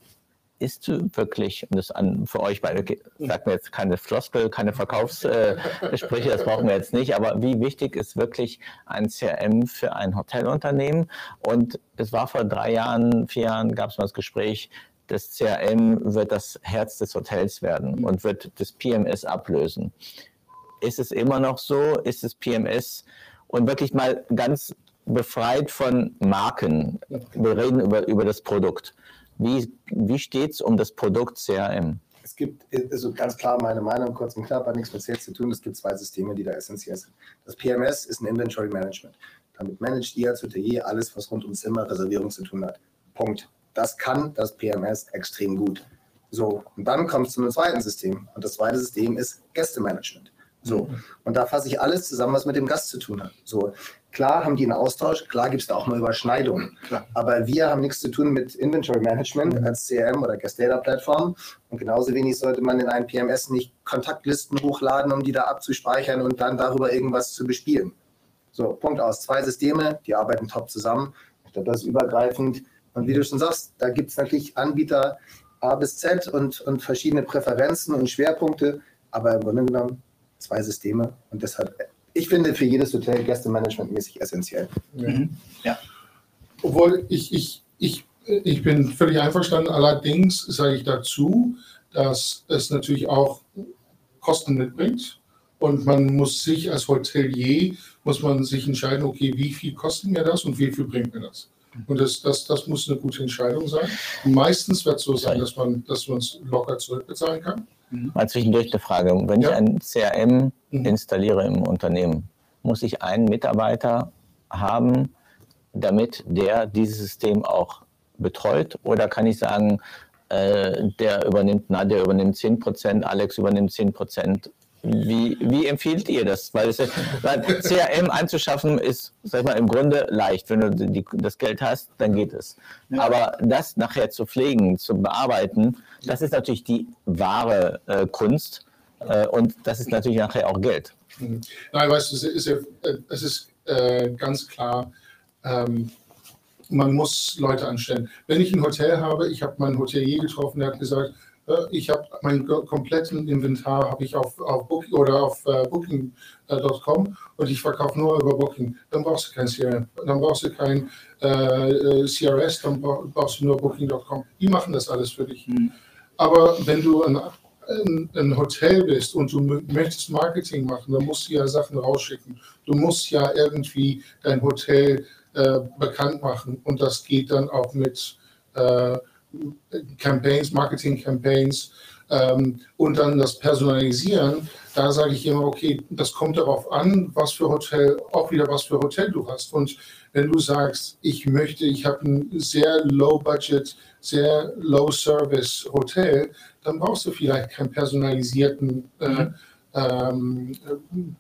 ist wirklich, und das an, für euch beide, okay, sagt mir jetzt keine Floskel, keine Verkaufssprüche, das brauchen wir jetzt nicht, aber wie wichtig ist wirklich ein C R M für ein Hotelunternehmen? Und es war vor drei Jahren, vier Jahren, gab es mal das Gespräch, das C R M wird das Herz des Hotels werden und wird das P M S ablösen. Ist es immer noch so? Ist es P M S? Und wirklich mal ganz befreit von Marken. Wir reden über, über das Produkt. Wie, wie steht es um das Produkt C R M? Es gibt, also ganz klar meine Meinung, kurz und knapp, hat nichts mit Sales zu tun. Es gibt zwei Systeme, die da essentiell sind. Das P M S ist ein Inventory Management. Damit managt ihr als Hotelier alles, was rund um Zimmerreservierung zu tun hat. Punkt. Das kann das P M S extrem gut. So, und dann kommt es zu einem zweiten System. Und das zweite System ist Gästemanagement. So, und da fasse ich alles zusammen, was mit dem Gast zu tun hat. So, klar haben die einen Austausch, klar gibt es da auch mal Überschneidungen, klar. aber wir haben nichts zu tun mit Inventory Management mhm. als C R M oder Guest Data Plattform und genauso wenig sollte man in einem P M S nicht Kontaktlisten hochladen, um die da abzuspeichern und dann darüber irgendwas zu bespielen. So, Punkt aus. Zwei Systeme, die arbeiten top zusammen, ich glaube, das ist übergreifend und wie du schon sagst, da gibt es natürlich Anbieter A bis Z und, und verschiedene Präferenzen und Schwerpunkte, aber im Grunde genommen zwei Systeme und deshalb, ich finde für jedes Hotel gästemanagementmäßig essentiell. Ja. Mhm. Ja. Obwohl ich, ich, ich, ich bin völlig einverstanden, allerdings sage ich dazu, dass es natürlich auch Kosten mitbringt und man muss sich als Hotelier, muss man sich entscheiden, okay, wie viel kostet mir das und wie viel bringt mir das? Und das, das, das muss eine gute Entscheidung sein. Meistens wird es so sein, dass man dass man es locker zurückbezahlen kann. Mal zwischendurch eine Frage. Wenn ja. ich ein C R M mhm. installiere im Unternehmen, muss ich einen Mitarbeiter haben, damit der dieses System auch betreut? Oder kann ich sagen, äh, der übernimmt, na, der übernimmt zehn Prozent, Alex übernimmt zehn Prozent? Wie, wie empfiehlt ihr das? Weil, es, weil C R M anzuschaffen ist, sag mal, im Grunde leicht. Wenn du die, das Geld hast, dann geht es. Ja. Aber das nachher zu pflegen, zu bearbeiten, das ist natürlich die wahre äh, Kunst äh, und das ist natürlich nachher auch Geld. Mhm. Nein, weißt du, es ist, es ist äh, ganz klar, ähm, man muss Leute anstellen. Wenn ich ein Hotel habe, ich habe meinen Hotelier getroffen, der hat gesagt, ich habe mein kompletten Inventar habe ich auf, auf Booking oder auf äh, Booking Punkt com und ich verkaufe nur über Booking. Dann brauchst du kein C R M, dann brauchst du kein äh, C R S, dann brauchst du nur Booking Punkt com. Die machen das alles für dich. Mhm. Aber wenn du ein, ein, ein Hotel bist und du möchtest Marketing machen, dann musst du ja Sachen rausschicken. Du musst ja irgendwie dein Hotel äh, bekannt machen und das geht dann auch mit äh, Campaigns, Marketing-Campaigns, Ähm, und dann das Personalisieren, da sage ich immer, okay, das kommt darauf an, was für Hotel, auch wieder was für Hotel du hast. Und wenn du sagst, ich möchte, ich habe ein sehr low-budget, sehr low-service-Hotel, dann brauchst du vielleicht keinen personalisierten äh, ähm,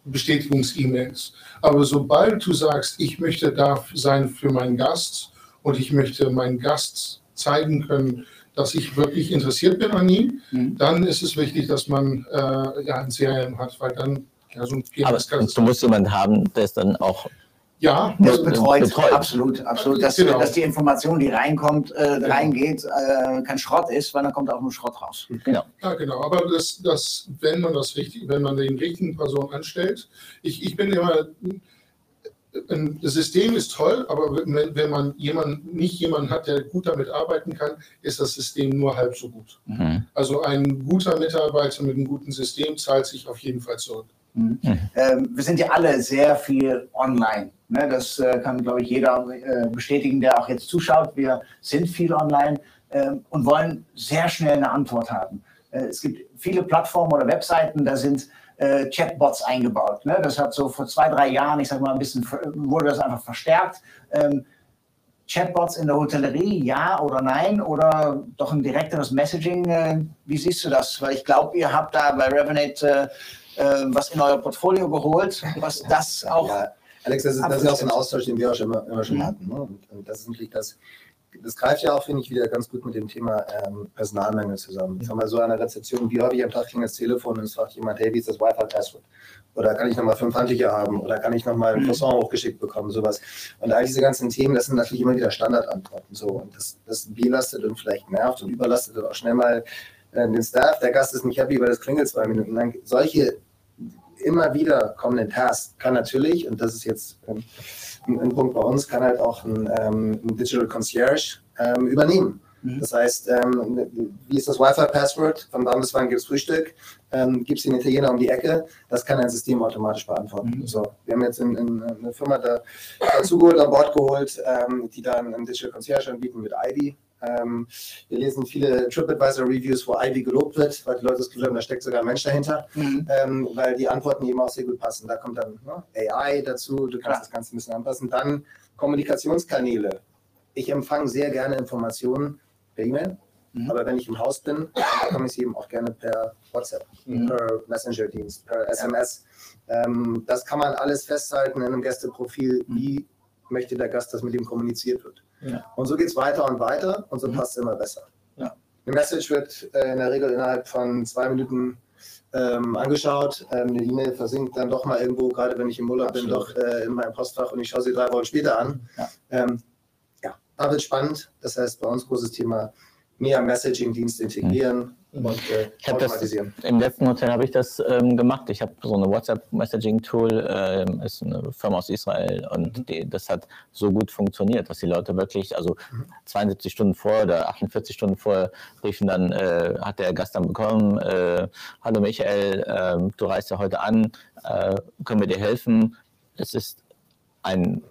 Bestätigungs-E-Mails. Aber sobald du sagst, ich möchte da sein für meinen Gast und ich möchte meinen Gast zeigen können, dass ich wirklich interessiert bin an ihm, mhm. dann ist es wichtig, dass man äh, ja, ein C R M hat, weil dann ja, so ein P M S kann. Aber du musst jemanden haben, der es dann auch ja, also betreut. betreut. Absolut, absolut. Dass, genau. dass die Information, die reinkommt, äh, genau. reingeht, äh, kein Schrott ist, weil dann kommt auch nur Schrott raus. Genau. Ja, genau. Aber das, das, wenn man das richtig, wenn man den richtigen Person anstellt, ich, ich bin immer. Das System ist toll, aber wenn man jemanden, nicht jemanden hat, der gut damit arbeiten kann, ist das System nur halb so gut. Mhm. Also ein guter Mitarbeiter mit einem guten System zahlt sich auf jeden Fall zurück. Mhm. Ähm, wir sind ja alle sehr viel online. Ne? Das äh, kann, glaube ich, jeder äh, bestätigen, der auch jetzt zuschaut. Wir sind viel online äh, und wollen sehr schnell eine Antwort haben. Äh, es gibt viele Plattformen oder Webseiten, da sind Äh, Chatbots eingebaut. Ne? Das hat so vor zwei, drei Jahren, ich sag mal, ein bisschen wurde das einfach verstärkt. Ähm, Chatbots in der Hotellerie, ja oder nein? Oder doch ein direkteres Messaging? Äh, wie siehst du das? Weil ich glaube, ihr habt da bei Revinate äh, äh, was in euer Portfolio geholt, was das auch. Ja, Alex, das ist, das ist auch so ein Austausch, den wir auch schon immer, immer schon mhm. hatten. Ne? Und, und das ist natürlich das. Das greift ja auch, finde ich, wieder ganz gut mit dem Thema ähm, Personalmangel zusammen. Jetzt haben wir so eine Rezeption, wie häufig am Tag klingt das Telefon und es fragt jemand, hey, wie ist das Wi-Fi-Passwort? Oder kann ich nochmal fünf Handtücher haben? Oder kann ich nochmal ein Croissant hochgeschickt bekommen? Sowas. Und all diese ganzen Themen, das sind natürlich immer wieder Standardantworten. So. Und das, das belastet und vielleicht nervt und überlastet und auch schnell mal äh, den Staff. Der Gast ist nicht happy, weil das klingelt zwei Minuten lang. Solche immer wieder kommenden Tasks kann natürlich, und das ist jetzt... Ähm, ein Punkt bei uns, kann halt auch ein, ähm, ein Digital Concierge ähm, übernehmen. Mhm. Das heißt, ähm, wie ist das Wi-Fi-Passwort? Von wann bis wann gibt es Frühstück? Ähm, gibt es den Italiener um die Ecke? Das kann ein System automatisch beantworten. Mhm. So, wir haben jetzt in, in, eine Firma da, dazu geholt, an Bord geholt, ähm, die dann einen Digital Concierge anbieten mit Ivy. Ähm, wir lesen viele TripAdvisor-Reviews, wo Ivy gelobt wird, weil die Leute das Gefühl haben, da steckt sogar ein Mensch dahinter, mhm. ähm, weil die Antworten eben auch sehr gut passen. Da kommt dann ne, A I dazu, du kannst ja. das Ganze ein bisschen anpassen. Dann Kommunikationskanäle. Ich empfange sehr gerne Informationen per E-Mail, mhm. aber wenn ich im Haus bin, bekomme ich sie eben auch gerne per WhatsApp, mhm. per Messenger-Dienst, per S M S. Ähm, das kann man alles festhalten in einem Gästeprofil, wie möchte der Gast, dass mit ihm kommuniziert wird. Ja. Und so geht es weiter und weiter und so mhm. passt es immer besser. Ja. Eine Message wird äh, in der Regel innerhalb von zwei Minuten ähm, angeschaut. Ähm, eine E-Mail versinkt dann doch mal irgendwo, gerade wenn ich im Urlaub Absolut. bin, doch äh, in meinem Postfach und ich schaue sie drei Wochen später an. Ja, ähm, ja. da wird spannend. Das heißt, bei uns großes Thema, mehr Messaging-Dienste integrieren mhm. und äh, ich automatisieren. Das, im letzten Hotel habe ich das ähm, gemacht. Ich habe so eine WhatsApp-Messaging-Tool, ähm, ist eine Firma aus Israel und mhm. die, das hat so gut funktioniert, dass die Leute wirklich, also mhm. zweiundsiebzig Stunden vorher oder achtundvierzig Stunden vorher riefen dann, äh, hat der Gast dann bekommen, äh, hallo Michael, äh, du reist ja heute an, äh, können wir dir helfen? Es ist ein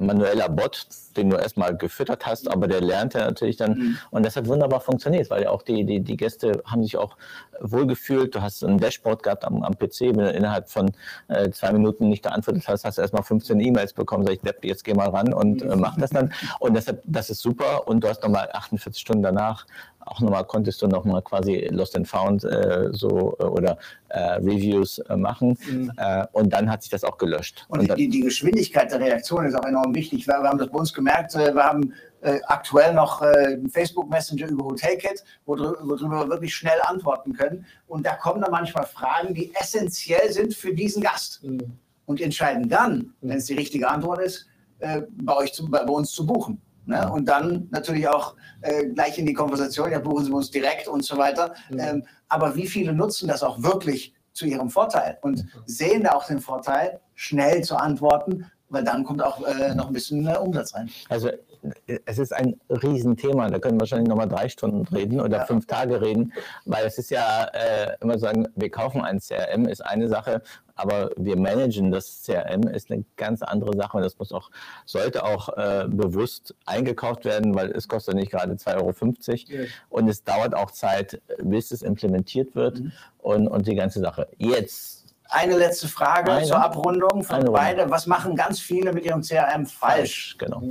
manueller Bot, den du erstmal gefüttert hast, aber der lernt ja natürlich dann. Mhm. Und das hat wunderbar funktioniert, weil auch die, die, die Gäste haben sich auch wohlgefühlt. Du hast ein Dashboard gehabt am, am P C, wenn du innerhalb von äh, zwei Minuten nicht geantwortet hast, hast du erstmal fünfzehn E-Mails bekommen. Sag ich, Depp, jetzt geh mal ran und äh, mach das dann. Und das, hat, das ist super. Und du hast nochmal achtundvierzig Stunden danach auch nochmal, konntest du nochmal quasi Lost and Found äh, so oder äh, Reviews äh, machen. Mhm. Äh, und dann hat sich das auch gelöscht. Und, und dann, die, die Geschwindigkeit der Reaktion ist auch enorm wichtig. Wir haben das bei uns gemerkt, wir haben äh, aktuell noch äh, Facebook Messenger über Hotelkit, worüber wir wirklich schnell antworten können. Und da kommen dann manchmal Fragen, die essentiell sind für diesen Gast. Mhm. Und entscheiden dann, wenn es die richtige Antwort ist, äh, bei, euch zu, bei, bei uns zu buchen. Ne? Und dann natürlich auch äh, gleich in die Konversation, ja, buchen Sie uns direkt und so weiter. Mhm. Ähm, aber wie viele nutzen das auch wirklich zu ihrem Vorteil und mhm. sehen da auch den Vorteil, schnell zu antworten, weil dann kommt auch äh, noch ein bisschen äh, Umsatz rein. Also es ist ein Riesenthema, da können wir wahrscheinlich nochmal drei Stunden reden oder ja. fünf Tage reden, weil es ist ja äh, immer sagen, wir kaufen ein C R M, ist eine Sache, aber wir managen das C R M, ist eine ganz andere Sache und das muss auch, sollte auch äh, bewusst eingekauft werden, weil es kostet nicht gerade zwei Euro fünfzig ja. und es dauert auch Zeit, bis es implementiert wird mhm. und, und die ganze Sache. Jetzt eine letzte Frage eine, zur Abrundung von beide. Was machen ganz viele mit ihrem C R M falsch? falsch genau.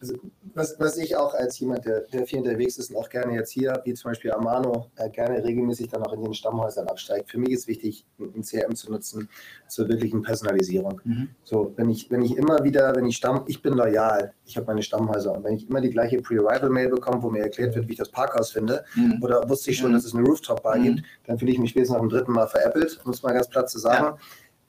Also, was, was ich auch als jemand, der, der viel unterwegs ist und auch gerne jetzt hier, wie zum Beispiel Amano, äh, gerne regelmäßig dann auch in den Stammhäusern absteigt. Für mich ist wichtig, ein C R M zu nutzen zur wirklichen Personalisierung. Mhm. So, wenn ich, wenn ich immer wieder, wenn ich Stamm, ich bin loyal, ich habe meine Stammhäuser und wenn ich immer die gleiche Pre-Arrival-Mail bekomme, wo mir erklärt wird, wie ich das Parkhaus finde, mhm. oder wusste ich schon, mhm. dass es eine Rooftop-Bar mhm. gibt, dann finde ich mich spätestens nach dem dritten Mal veräppelt, um es mal ganz platt zu sagen. Ja.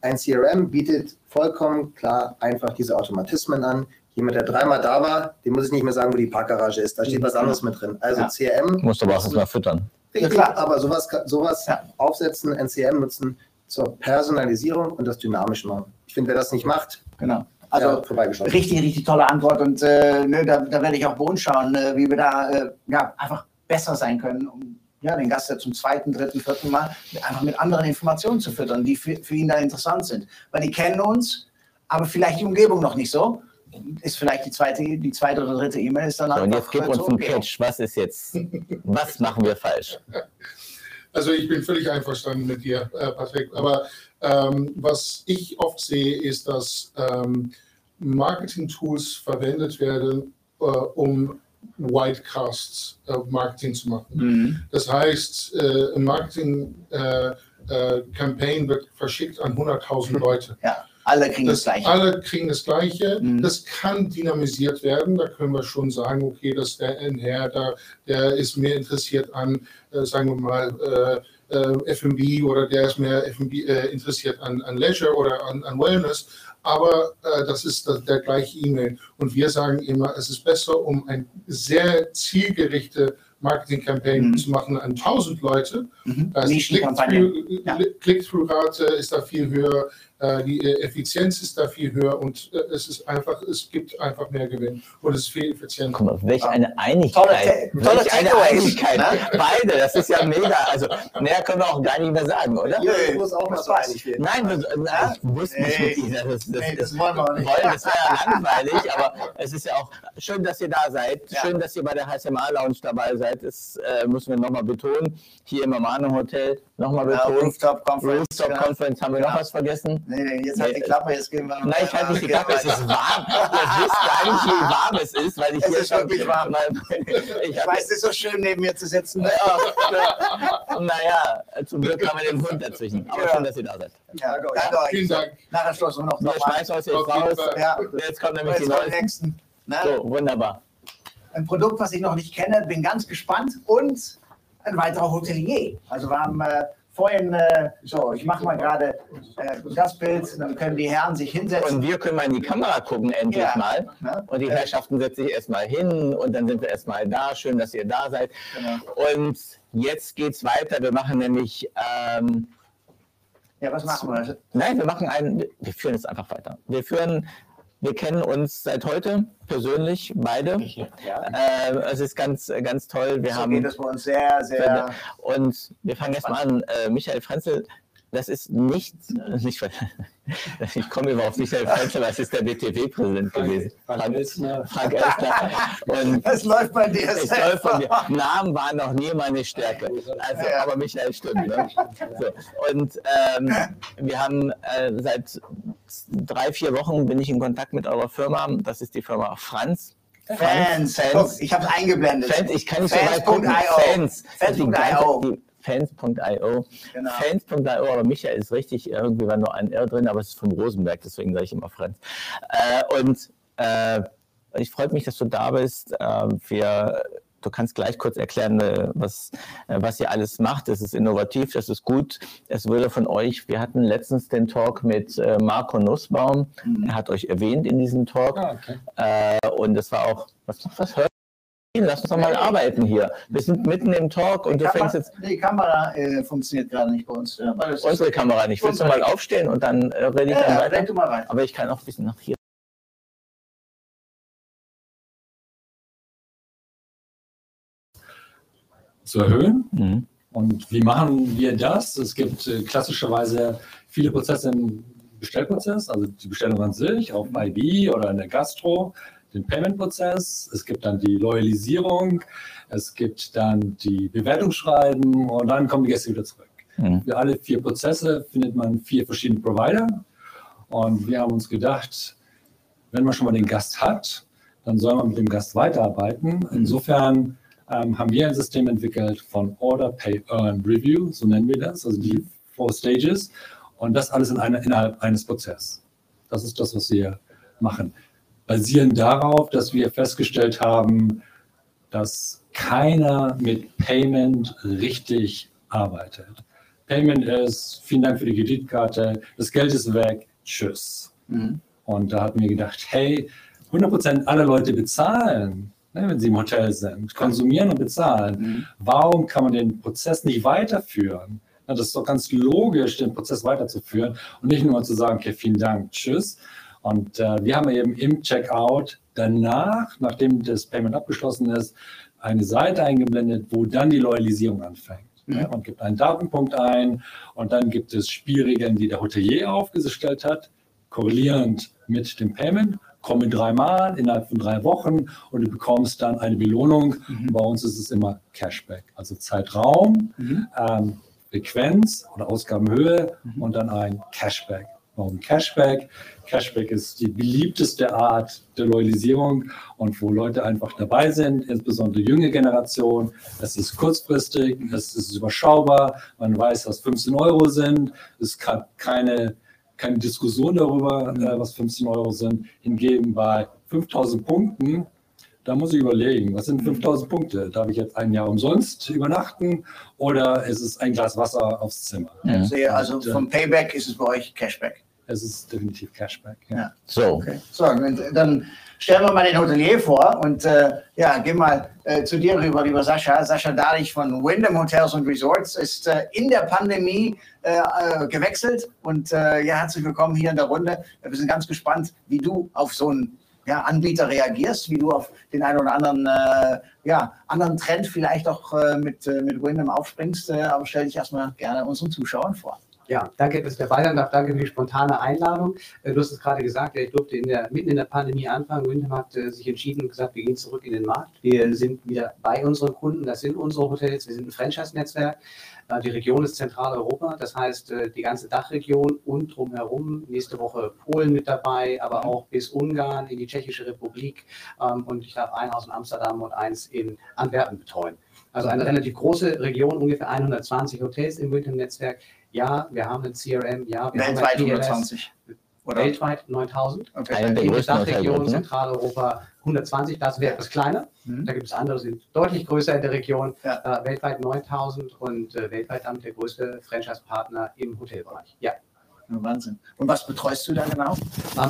Ein C R M bietet vollkommen klar einfach diese Automatismen an. Jemand, der dreimal da war, dem muss ich nicht mehr sagen, wo die Parkgarage ist. Da steht was anderes mit drin. Also ja. C R M... Musst du aber auch erstmal füttern. Ja, klar, aber sowas, sowas ja. aufsetzen, ein C R M nutzen zur Personalisierung und das dynamisch machen. Ich finde, wer das nicht macht... Genau. Also ja, richtig, richtig tolle Antwort. Und äh, ne, da, da werde ich auch wohnen schauen, äh, wie wir da äh, ja, einfach besser sein können, um ja, den Gast ja zum zweiten, dritten, vierten Mal einfach mit anderen Informationen zu füttern, die für, für ihn da interessant sind. Weil die kennen uns, aber vielleicht die Umgebung noch nicht so. Ist vielleicht die zweite, die zweite oder dritte E-Mail ist danach. So, und jetzt gib uns einen Pitch. Was ist jetzt? Was machen wir falsch? Also ich bin völlig einverstanden mit dir, Patrick. Aber ähm, was ich oft sehe, ist, dass ähm, Marketing-Tools verwendet werden, äh, um Whitecasts äh, Marketing zu machen. Mhm. Das heißt, äh, ein Marketing-Campaign äh, äh, wird verschickt an hunderttausend Leute. Ja. Alle kriegen das, das Gleiche. Alle kriegen das Gleiche. Mhm. Das kann dynamisiert werden. Da können wir schon sagen, okay, dass der N R, der, der ist mehr interessiert an, äh, sagen wir mal, äh, äh, F und B oder der ist mehr F und B äh, interessiert an, an Leisure oder an, an Wellness. Aber äh, das ist das, der gleiche E-Mail. Und wir sagen immer, es ist besser, um ein sehr zielgerichtete Marketing-Campaign mhm. zu machen an tausend Leute. Mhm. Da ist die Click-Through, ja. Click-Through-Rate ist da viel höher, die Effizienz ist da viel höher und es ist einfach, es gibt einfach mehr Gewinn und es ist viel effizienter. Guck mal, welch eine Einigkeit. Tolle, tolle welch eine Einigkeit. Ne? Beide, das ist ja mega. Also, mehr können wir auch gar nicht mehr sagen, oder? Ja, ich muss auch was einig werden. Nein, ich wusste nicht mit Ihnen. Das, das, nee, das, das wollen wir nicht. Wollen, das wäre ja langweilig, aber es ist ja auch schön, dass ihr da seid. Schön, ja. dass ihr bei der H S M A-Lounge dabei seid. Das äh, müssen wir nochmal betonen. Hier im Amano-Hotel nochmal betonen. Ja, Rooftop-Conference. Rooftop-Conference. Haben wir noch ja. was vergessen? Nee, nee, jetzt nee, halt die Klappe, jetzt gehen wir... Nein, ich halte nicht die Klappe, es ist warm. Ich weiß gar nicht, wie warm es ist, weil ich es hier... Es ist wirklich warm. Mein, ich ich weiß, es ist so schön, neben mir zu sitzen. Naja, zum Glück haben wir den Hund dazwischen. Aber ja. schön, dass ihr da seid. Ja, danke ja. euch. Vielen Dank. Nachher schlossen wir noch mal. Wir schmeißen euch jetzt raus. Ja. Jetzt kommen nämlich jetzt die Neuesten. So, wunderbar. Ein Produkt, was ich noch nicht kenne, bin ganz gespannt. Und ein weiterer Hotelier. Also wir haben... Äh, Vorhin, äh, so, ich mache mal gerade äh, das Bild, dann können die Herren sich hinsetzen. Und wir können mal in die Kamera gucken, endlich ja, mal. Ne? Und die Herrschaften setzen sich erstmal hin und dann sind wir erstmal da. Schön, dass ihr da seid. Genau. Und jetzt geht's weiter. Wir machen nämlich. Ähm, ja, was machen wir? Nein, wir machen einen. Wir führen es einfach weiter. Wir führen. Wir kennen uns seit heute persönlich, beide. Ja. Äh, es ist ganz, ganz toll. Wir so haben, geht es bei uns sehr, sehr... Und wir fangen erstmal an. Äh, Michael Frenzel, das ist nicht... nicht ich komme immer auf Michael Frenzel, das ist der B T W-Präsident gewesen. Frank Elsner. Frank Elsner. Das läuft bei dir läuft von mir. Namen waren noch nie meine Stärke. Also, ja. Aber Michael stimmt. Ne? So. Und ähm, wir haben äh, seit... drei, vier Wochen bin ich in Kontakt mit eurer Firma. Das ist die Firma Franz. Fans. Fans. Fans. Ich habe es eingeblendet. Fans. Ich kann nicht so weit gucken. Fans. Fans.io. Fans.io. Genau. Fans.io. Aber Michael ist richtig. Irgendwie war nur ein R drin, aber es ist von Rosenberg. Deswegen sage ich immer Franz. Äh, und äh, ich freue mich, dass du da bist. Äh, wir... Du kannst gleich kurz erklären, was, was ihr alles macht. Es ist innovativ, das ist gut. Es würde von euch, wir hatten letztens den Talk mit Marco Nussbaum. Er hat euch erwähnt in diesem Talk. Ah, okay. Und das war auch, was, was hört ihr? Lass uns doch mal arbeiten hier. Wir sind mitten im Talk und die du Kamera, fängst jetzt... Die Kamera äh, funktioniert gerade nicht bei uns. Ja, weil unsere Kamera nicht. Willst du mal aufstehen und dann äh, rede ich ja, dann ja, weiter? Du mal weiter? Aber ich kann auch ein bisschen nach hier. zu erhöhen. Mhm. Und wie machen wir das? Es gibt äh, klassischerweise viele Prozesse im Bestellprozess, also die Bestellung an sich, auf I B oder in der Gastro, den Payment-Prozess, es gibt dann die Loyalisierung, es gibt dann die Bewertungsschreiben und dann kommen die Gäste wieder zurück. Mhm. Für alle vier Prozesse findet man vier verschiedene Provider und wir haben uns gedacht, wenn man schon mal den Gast hat, dann soll man mit dem Gast weiterarbeiten. Insofern ähm, haben wir ein System entwickelt von Order, Pay, Earn, Review, so nennen wir das, also die Four Stages und das alles in einer, innerhalb eines Prozesses. Das ist das, was wir machen. Basierend darauf, dass wir festgestellt haben, dass keiner mit Payment richtig arbeitet. Payment ist, vielen Dank für die Kreditkarte, das Geld ist weg, tschüss. Mhm. Und da hatten wir gedacht, hey, hundert Prozent aller Leute bezahlen, ne, wenn sie im Hotel sind, konsumieren und bezahlen. Mhm. Warum kann man den Prozess nicht weiterführen? Na, das ist doch ganz logisch, den Prozess weiterzuführen und nicht nur zu sagen, okay, vielen Dank, tschüss. Und äh, wir haben eben im Checkout danach, nachdem das Payment abgeschlossen ist, eine Seite eingeblendet, wo dann die Loyalisierung anfängt. Mhm. Ja, man gibt einen Datenpunkt ein und dann gibt es Spielregeln, die der Hotelier aufgestellt hat, korrelierend mit dem Payment, komme dreimal innerhalb von drei Wochen und du bekommst dann eine Belohnung. Mhm. Bei uns ist es immer Cashback, also Zeitraum, mhm. ähm, Frequenz oder Ausgabenhöhe mhm. und dann ein Cashback. Warum Cashback? Cashback ist die beliebteste Art der Loyalisierung und wo Leute einfach dabei sind, insbesondere junge Generation. Es ist kurzfristig, es ist überschaubar, man weiß, was fünfzehn Euro sind, es gab keine, keine Diskussion darüber, was fünfzehn Euro sind. Hingegen bei fünftausend Punkten, da muss ich überlegen, was sind fünftausend Punkte? Darf ich jetzt ein Jahr umsonst übernachten oder ist es ein Glas Wasser aufs Zimmer? Ja. Ich sehe, also vom Payback ist es bei euch Cashback. Es ist definitiv Cashback. Ja. Ja. So. Okay. So, dann stellen wir mal den Hotelier vor und äh, ja, geh mal äh, zu dir rüber, lieber Sascha. Sascha Dalich von Wyndham Hotels und Resorts ist äh, in der Pandemie äh, gewechselt und äh, ja, herzlich willkommen hier in der Runde. Wir sind ganz gespannt, wie du auf so einen ja, Anbieter reagierst, wie du auf den einen oder anderen, äh, ja, anderen Trend vielleicht auch äh, mit, äh, mit Wyndham aufspringst. Äh, aber stell dich erstmal gerne unseren Zuschauern vor. Ja, danke, dass ich dabei sein darf. Danke für die spontane Einladung. Du hast es gerade gesagt, ich durfte in der, mitten in der Pandemie anfangen. Wyndham hat sich entschieden und gesagt, wir gehen zurück in den Markt. Wir sind wieder bei unseren Kunden. Das sind unsere Hotels. Wir sind ein Franchise-Netzwerk. Die Region ist Zentraleuropa. Das heißt, die ganze Dachregion und drumherum. Nächste Woche Polen mit dabei, aber auch bis Ungarn, in die Tschechische Republik. Und ich darf ein Haus in Amsterdam und eins in Antwerpen betreuen. Also eine relativ große Region, ungefähr hundertzwanzig Hotels im Wyndham-Netzwerk. Ja, wir haben ein C R M, ja, wir weltweit haben hundertzwanzig, oder? Weltweit neuntausend. Okay. Also in der Dachregion, ne? Zentraleuropa hundertzwanzig, das wäre etwas kleiner. Mhm. Da gibt es andere, die sind deutlich größer in der Region. Ja. Äh, weltweit neuntausend und äh, weltweit damit der größte Franchise-Partner im Hotelbereich. Ja. Wahnsinn. Und was betreust du da genau?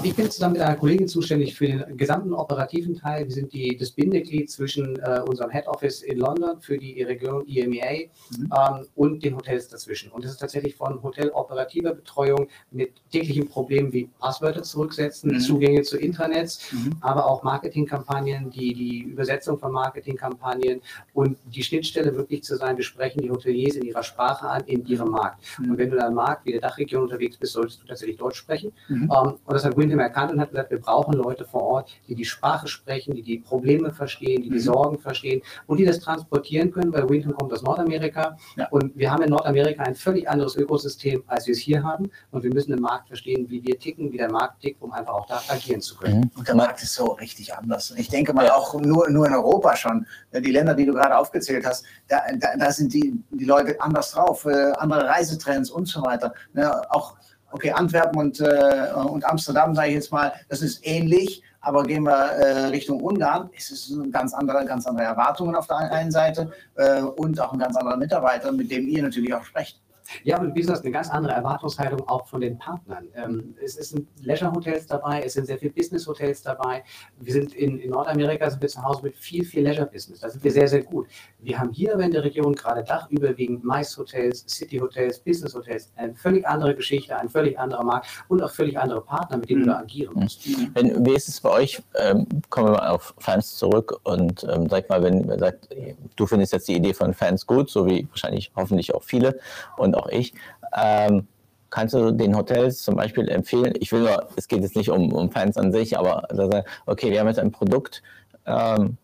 Ich bin zusammen mit einer Kollegin zuständig für den gesamten operativen Teil. Wir sind die, das Bindeglied zwischen äh, unserem Head Office in London für die Region E M E A mhm. ähm, und den Hotels dazwischen. Und das ist tatsächlich von hoteloperativer Betreuung mit täglichen Problemen wie Passwörter zurücksetzen, mhm. Zugänge zu Intranets, mhm. aber auch Marketingkampagnen, die, die Übersetzung von Marketingkampagnen und die Schnittstelle wirklich zu sein. Wir sprechen die Hoteliers in ihrer Sprache an, in ihrem Markt. Mhm. Und wenn du in einem Markt wie der Dachregion unterwegs bist, solltest du tatsächlich Deutsch sprechen. Mhm. Um, und das hat Wyndham erkannt und hat gesagt, wir brauchen Leute vor Ort, die die Sprache sprechen, die die Probleme verstehen, die mhm. die Sorgen verstehen und die das transportieren können, weil Wyndham kommt aus Nordamerika ja. und wir haben in Nordamerika ein völlig anderes Ökosystem, als wir es hier haben und wir müssen im Markt verstehen, wie wir ticken, wie der Markt tickt, um einfach auch da agieren zu können. Mhm. Und der Markt ist so richtig anders. Ich denke mal auch nur, nur in Europa schon, die Länder, die du gerade aufgezählt hast, da, da, da sind die, die Leute anders drauf, andere Reisetrends und so weiter. Ja, auch okay, Antwerpen und, äh, und Amsterdam, sage ich jetzt mal, das ist ähnlich, aber gehen wir äh, Richtung Ungarn, es ist ganz andere, ganz andere Erwartungen auf der einen Seite äh, und auch ein ganz anderer Mitarbeiter, mit dem ihr natürlich auch sprecht. Ja, und wie gesagt, eine ganz andere Erwartungshaltung auch von den Partnern. Ähm, es, es sind Leisure-Hotels dabei, es sind sehr viel Business-Hotels dabei. Wir sind in, in Nordamerika sind wir zu Hause mit viel, viel Leisure-Business. Da sind wir sehr, sehr gut. Wir haben hier in der Region gerade Dach überwiegend Mais-Hotels, City-Hotels, Business-Hotels. Eine völlig andere Geschichte, ein völlig anderer Markt und auch völlig andere Partner, mit denen mhm. du da agieren musst. Wenn, wie ist es bei euch? Ähm, kommen wir mal auf Fans zurück und ähm, sag mal, wenn man sagt, du findest jetzt die Idee von Fans gut, so wie wahrscheinlich hoffentlich auch viele und auch ich. Ähm, kannst du den Hotels zum Beispiel empfehlen? Ich will nur, es geht jetzt nicht um, um Fans an sich, aber also, okay, wir haben jetzt ein Produkt, ähm,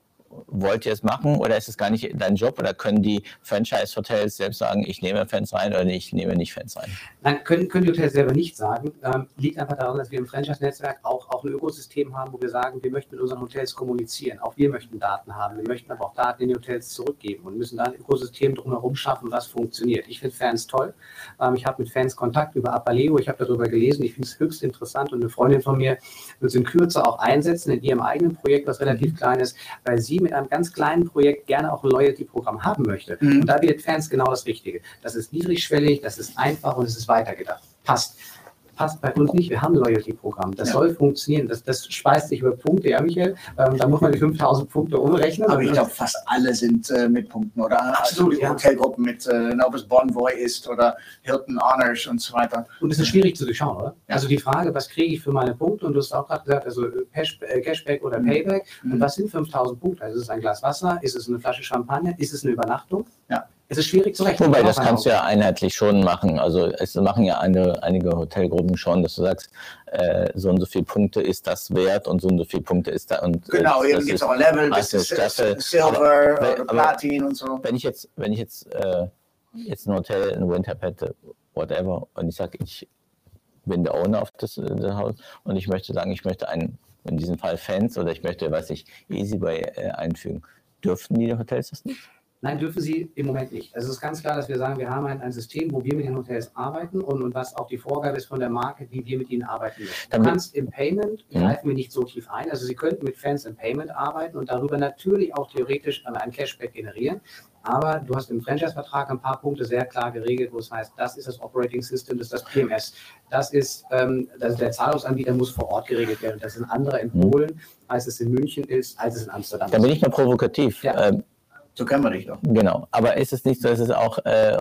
wollt ihr es machen oder ist es gar nicht dein Job oder können die Franchise-Hotels selbst sagen, ich nehme Fans rein oder ich nehme nicht Fans rein? Nein, können, können die Hotels selber nicht sagen. Ähm, liegt einfach daran, dass wir im Franchise-Netzwerk auch, auch ein Ökosystem haben, wo wir sagen, wir möchten mit unseren Hotels kommunizieren. Auch wir möchten Daten haben. Wir möchten aber auch Daten in die Hotels zurückgeben und müssen da ein Ökosystem drumherum schaffen, was funktioniert. Ich finde Fans toll. Ähm, ich habe mit Fans Kontakt über Apaleo. Ich habe darüber gelesen. Ich finde es höchst interessant und eine Freundin von mir wird es in Kürze auch einsetzen in ihrem eigenen Projekt, was relativ klein ist, weil sie mit einem ganz kleinen Projekt gerne auch ein Loyalty-Programm haben möchte. Mhm. Und da bietet Fans genau das Richtige. Das ist niedrigschwellig, das ist einfach und es ist weitergedacht. Passt. Passt bei uns nicht. Wir haben ein Loyalty-Programm. Das ja. soll funktionieren. Das, das speist sich über Punkte, ja, Michael? Ähm, da muss man die fünftausend Punkte umrechnen. Aber ich glaube, fast alle sind äh, mit Punkten, oder? Absolut, also ja. Hotelgruppen mit äh, Nobis Bonvoy ist oder Hilton Honors und so weiter. Und es ist schwierig zu durchschauen, oder? Ja. Also die Frage, was kriege ich für meine Punkte? Und du hast auch gerade gesagt, also Cashback oder Payback. Mhm. Und was sind fünftausend Punkte? Also ist es ein Glas Wasser? Ist es eine Flasche Champagner? Ist es eine Übernachtung? Ja. Es ist schwierig zu rechnen. Wobei, das kannst du ja einheitlich schon machen. Also es machen ja eine, einige Hotelgruppen schon, dass du sagst, äh, so und so viele Punkte ist das wert und so und so viele Punkte ist da. Und, genau, äh, eben gibt es auch Level, bis Silver oder Platin und so. Wenn ich jetzt, wenn ich jetzt, äh, jetzt ein Hotel, ein Windhab hätte, whatever, und ich sage, ich bin der Owner auf das, das Haus und ich möchte sagen, ich möchte einen, in diesem Fall Fans oder ich möchte, weiß ich, Easybay äh, einfügen. Dürften die Hotels das nicht? Nein, dürfen sie im Moment nicht. Also es ist ganz klar, dass wir sagen, wir haben ein, ein System, wo wir mit den Hotels arbeiten und, und was auch die Vorgabe ist von der Marke, wie wir mit ihnen arbeiten müssen. Du kannst im Payment, ja. greifen wir nicht so tief ein, also sie könnten mit Fans im Payment arbeiten und darüber natürlich auch theoretisch einen Cashback generieren. Aber du hast im Franchise-Vertrag ein paar Punkte sehr klar geregelt, wo es heißt, das ist das Operating System, das ist das P M S. Das ist, ähm, das ist der Zahlungsanbieter muss vor Ort geregelt werden. Das sind andere in Polen, als es in München ist, als es in Amsterdam ist. Da bin ich mal provokativ. Ja. Ähm, So kennen wir dich doch. Genau, aber ist es nicht so, dass es auch äh,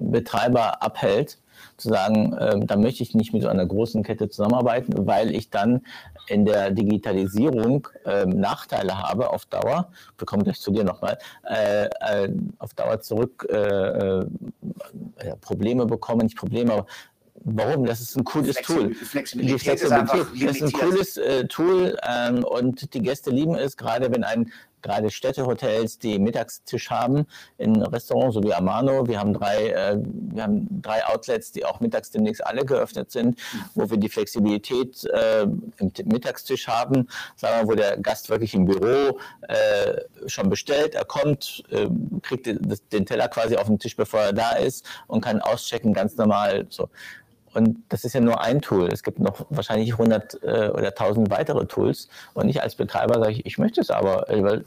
Betreiber abhält, zu sagen, äh, da möchte ich nicht mit so einer großen Kette zusammenarbeiten, weil ich dann in der Digitalisierung äh, Nachteile habe auf Dauer, wir kommen gleich zu dir nochmal, äh, äh, auf Dauer zurück äh, äh, Probleme bekommen, nicht Probleme, aber warum? Das ist ein cooles Tool. Die Flexibilität ist ein cooles äh, Tool ähm, und die Gäste lieben es, gerade wenn ein gerade Städtehotels, die Mittagstisch haben, in Restaurants, so wie Amano. Wir haben drei, äh, wir haben drei Outlets, die auch mittags demnächst alle geöffnet sind, wo wir die Flexibilität äh, im Mittagstisch haben, sagen wir, wo der Gast wirklich im Büro äh, schon bestellt, er kommt, äh, kriegt den Teller quasi auf den Tisch, bevor er da ist und kann auschecken, ganz normal so. Und das ist ja nur ein Tool. Es gibt noch wahrscheinlich hundert äh, oder tausend weitere Tools. Und ich als Betreiber sage, ich, ich möchte es aber. Äh, weil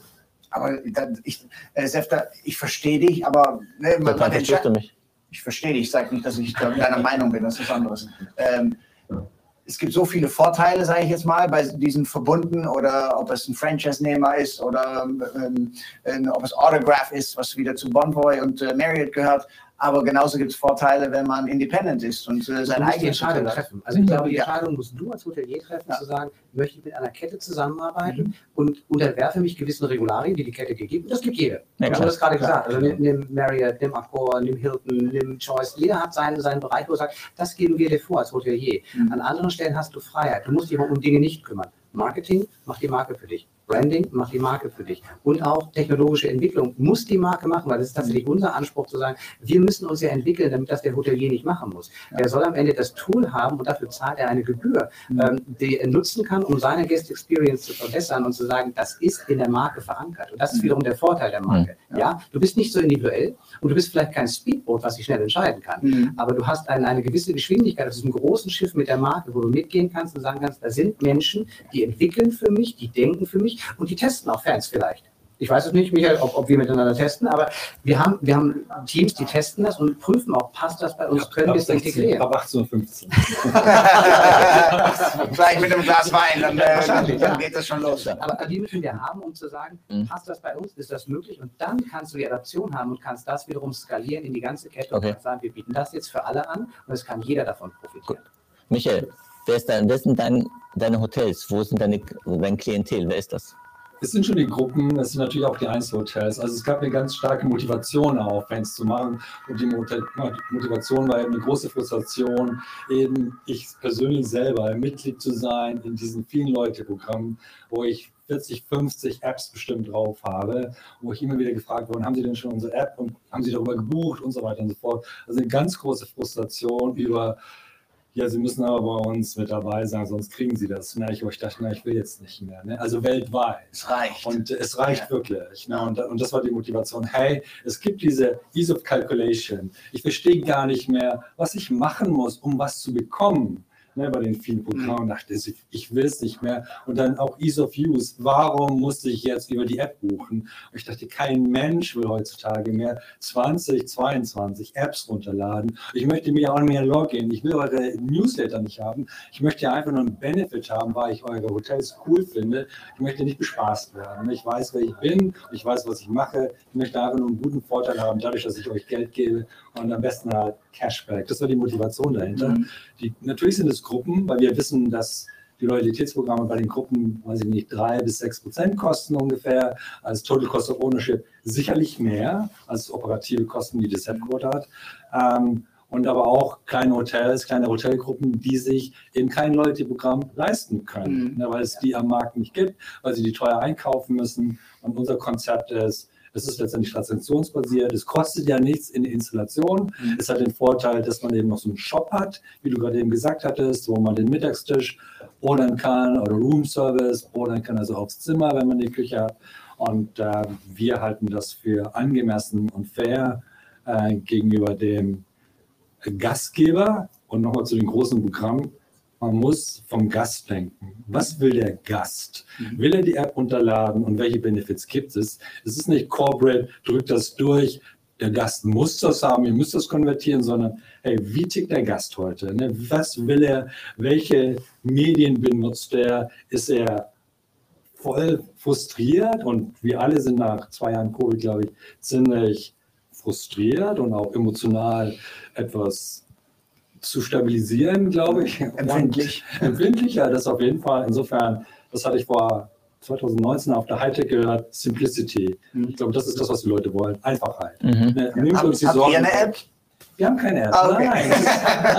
aber da, ich, äh, Sef, da, ich verstehe dich, aber... Ne, man, man verstehst du mich? Ich verstehe dich. Ich sage nicht, dass ich deiner Meinung bin. Das ist was anderes. Ähm, es gibt so viele Vorteile, sage ich jetzt mal, bei diesen Verbunden oder ob es ein Franchise-Nehmer ist oder ähm, äh, ob es Autograph ist, was wieder zu Bonvoy und äh, Marriott gehört. Aber genauso gibt es Vorteile, wenn man independent ist und äh, seine eigene Entscheidung treffen. Also ich glaube, die ja. Entscheidung musst du als Hotelier treffen, ja. zu sagen, möchte ich mit einer Kette zusammenarbeiten mhm. und unterwerfe mich gewissen Regularien, die die Kette dir gibt. Und das gibt jeder. Ja, also, du hast gerade gesagt, also nimm, nimm Marriott, nimm Accor, nimm Hilton, nimm Choice. Jeder hat seinen, seinen Bereich, wo er sagt, das geben wir dir vor als Hotelier. Mhm. An anderen Stellen hast du Freiheit. Du musst dich um Dinge nicht kümmern. Marketing macht die Marke für dich. Branding macht die Marke für dich. Und auch technologische Entwicklung muss die Marke machen, weil das ist tatsächlich unser Anspruch zu sagen, wir müssen uns ja entwickeln, damit das der Hotelier nicht machen muss. Ja. Der soll am Ende das Tool haben und dafür zahlt er eine Gebühr, mhm. ähm, die er nutzen kann, um seine Guest Experience zu verbessern und zu sagen, das ist in der Marke verankert. Und das ist wiederum der Vorteil der Marke. Mhm. Ja. ja, du bist nicht so individuell und du bist vielleicht kein Speedboot, was sich schnell entscheiden kann, mhm. aber du hast eine, eine gewisse Geschwindigkeit auf diesem großen Schiff mit der Marke, wo du mitgehen kannst und sagen kannst, da sind Menschen, die entwickeln für mich, die denken für mich, und die testen auch Fans vielleicht. Ich weiß es nicht, Michael, ob, ob wir miteinander testen, aber wir haben, wir haben Teams, die testen das und prüfen auch, passt das bei uns, können wir es integrieren. Ab achtzehn Uhr fünfzehn. Vielleicht mit einem Glas Wein, dann, äh, dann, dann geht das schon los. Dann. Aber die müssen wir haben, um zu sagen, mhm. passt das bei uns, ist das möglich? Und dann kannst du die Adaption haben und kannst das wiederum skalieren in die ganze Kette okay. und sagen, wir bieten das jetzt für alle an und es kann jeder davon profitieren. Gut. Michael, wer ist dein, wer sind dein, deine Hotels? Wo sind deine, dein Klientel? Wer ist das? Es sind schon die Gruppen, es sind natürlich auch die Einzelhotels. Also es gab eine ganz starke Motivation auch, Fans zu machen. Und die Motivation war eben eine große Frustration, eben ich persönlich selber Mitglied zu sein in diesen vielen Leute-Programmen, wo ich vierzig, fünfzig Apps bestimmt drauf habe, wo ich immer wieder gefragt wurde, haben Sie denn schon unsere App und haben Sie darüber gebucht und so weiter und so fort. Also eine ganz große Frustration über... Ja, Sie müssen aber bei uns mit dabei sein, sonst kriegen Sie das. Na, ich, ich dachte, na, ich will jetzt nicht mehr. Ne? Also weltweit. Es reicht. Und es reicht ja. wirklich. Ne? Und, und das war die Motivation. Hey, es gibt diese Ease of Calculation. Ich verstehe gar nicht mehr, was ich machen muss, um was zu bekommen. Ne? Bei den vielen Programmen dachte ich, ich will es nicht mehr. Und dann auch Ease of Use. Warum musste ich jetzt über die App buchen? Und ich dachte, kein Mensch will heutzutage mehr zwanzig, zweiundzwanzig Apps runterladen. Ich möchte mir auch nicht mehr loggen. Ich will eure Newsletter nicht haben. Ich möchte einfach nur einen Benefit haben, weil ich eure Hotels cool finde. Ich möchte nicht bespaßt werden. Ich weiß, wer ich bin. Ich weiß, was ich mache. Ich möchte einfach nur einen guten Vorteil haben, dadurch, dass ich euch Geld gebe. Und am besten halt Cashback. Das war die Motivation dahinter. Mhm. Die, natürlich sind es Gruppen, weil wir wissen, dass die Loyalitätsprogramme bei den Gruppen, weiß ich nicht, drei bis sechs Prozent kosten ungefähr, als Total Cost of Ownership sicherlich mehr als operative Kosten, die das Headquarter hat. Ähm, und aber auch kleine Hotels, kleine Hotelgruppen, die sich eben kein Loyalty-Programm leisten können, mhm. ne, weil es die am Markt nicht gibt, weil sie die teuer einkaufen müssen. Und unser Konzept ist, es ist letztendlich transaktionsbasiert, es kostet ja nichts in der Installation. Mhm. Es hat den Vorteil, dass man eben noch so einen Shop hat, wie du gerade eben gesagt hattest, wo man den Mittagstisch ordern kann oder Roomservice ordern kann, also aufs Zimmer, wenn man die Küche hat. Und äh, wir halten das für angemessen und fair äh, gegenüber dem Gastgeber. Und nochmal zu den großen Programmen. Man muss vom Gast denken. Was will der Gast? Will er die App runterladen und welche Benefits gibt es? Es ist nicht Corporate, drückt das durch, der Gast muss das haben, ihr müsst das konvertieren, sondern hey, wie tickt der Gast heute? Ne? Was will er? Welche Medien benutzt er? Ist er voll frustriert? Und wir alle sind nach zwei Jahren Covid, glaube ich, ziemlich frustriert und auch emotional etwas zu stabilisieren, glaube ich. Empfindlich. Empfindlicher, das auf jeden Fall. Insofern, das hatte ich vor zwanzig neunzehn auf der Hightech gehört, Simplicity. Ich glaube, das ist das, was die Leute wollen. Einfachheit. Mhm. Ne, nehmt Hab, uns die habt Sorgen. Ihr eine App? Wir haben keine App. Okay. Nein.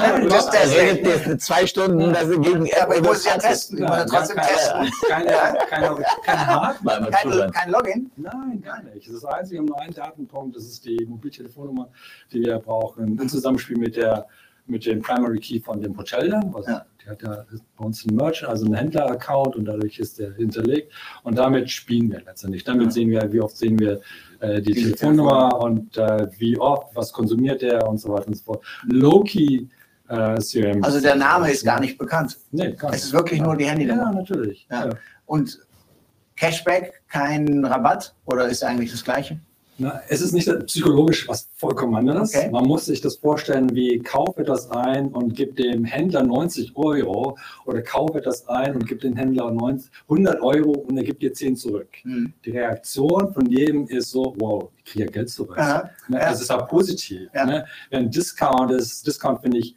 Nein, das redet jetzt zwei Stunden, dass wir gegen App. Aber ich muss ja testen. Wir wollen trotzdem testen. Keine, keine, kein Hardware. Kein, kein Login? Nein, gar nicht. Das ist das Einzige, wir haben nur einen Datenpunkt. Das ist die Mobiltelefonnummer, die wir brauchen. Im Zusammenspiel mit der mit dem Primary Key von dem Hotel dann, was, ja. die hat ja bei uns einen Merchant, also einen Händler-Account und dadurch ist der hinterlegt und damit spielen wir letztendlich. Damit ja. sehen wir, wie oft sehen wir äh, die, die Telefonnummer Telefon. und äh, wie oft, was konsumiert der und so weiter und so fort. Low-Key äh, C R M. Also der Name ist gar nicht bekannt. Nee, gar nicht. Es ist wirklich ja. nur die Handynummer. Ja, natürlich. Ja. Ja. Und Cashback, kein Rabatt oder ist eigentlich das Gleiche? Na, es ist nicht psychologisch was vollkommen anderes. Okay. Man muss sich das vorstellen wie, kaufe das ein und gib dem Händler neunzig Euro oder kaufe das ein und gib dem Händler hundert Euro und er gibt dir zehn zurück. Mhm. Die Reaktion von jedem ist so, wow, ich kriege ja Geld zurück. Aha. Ne? Ja. Das ist auch positiv. Ja. Ne? Wenn Discount ist, Discount finde ich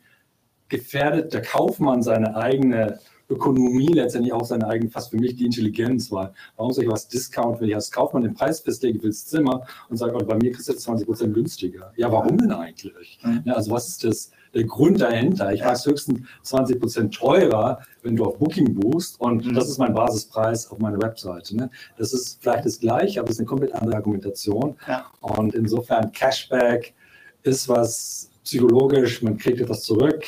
gefährdet, der Kaufmann seine eigene Ökonomie letztendlich auch seine eigene, fast für mich die Intelligenz war. Warum soll ich was Discount, wenn ich als Kaufmann den Preis festlege fürs Zimmer und sage, oh, bei mir kriegst du jetzt zwanzig Prozent günstiger. Ja, warum denn eigentlich? Mhm. Ja, also was ist das, der Grund dahinter? Ich ja. weiß höchstens zwanzig Prozent teurer, wenn du auf Booking buchst und mhm. das ist mein Basispreis auf meiner Webseite. Ne? Das ist vielleicht das Gleiche, aber es ist eine komplett andere Argumentation. Ja. Und insofern Cashback ist was psychologisch, man kriegt etwas zurück,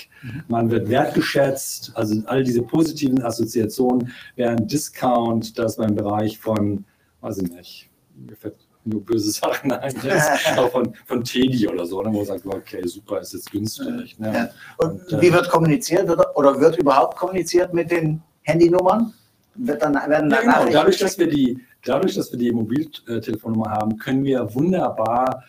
man wird wertgeschätzt, also all diese positiven Assoziationen während Discount, das beim Bereich von, weiß ich nicht, mir fällt nur böse Sachen ein, auch von, von Teddy oder so, ne, wo man sagt, okay, super, ist jetzt günstig. Ne? Ja. Und, und, und wie äh, wird kommuniziert oder, oder wird überhaupt kommuniziert mit den Handynummern? wird dann, werden dann ja, genau. dadurch, dass wir die, dadurch, dass wir die Mobiltelefonnummer haben, können wir wunderbar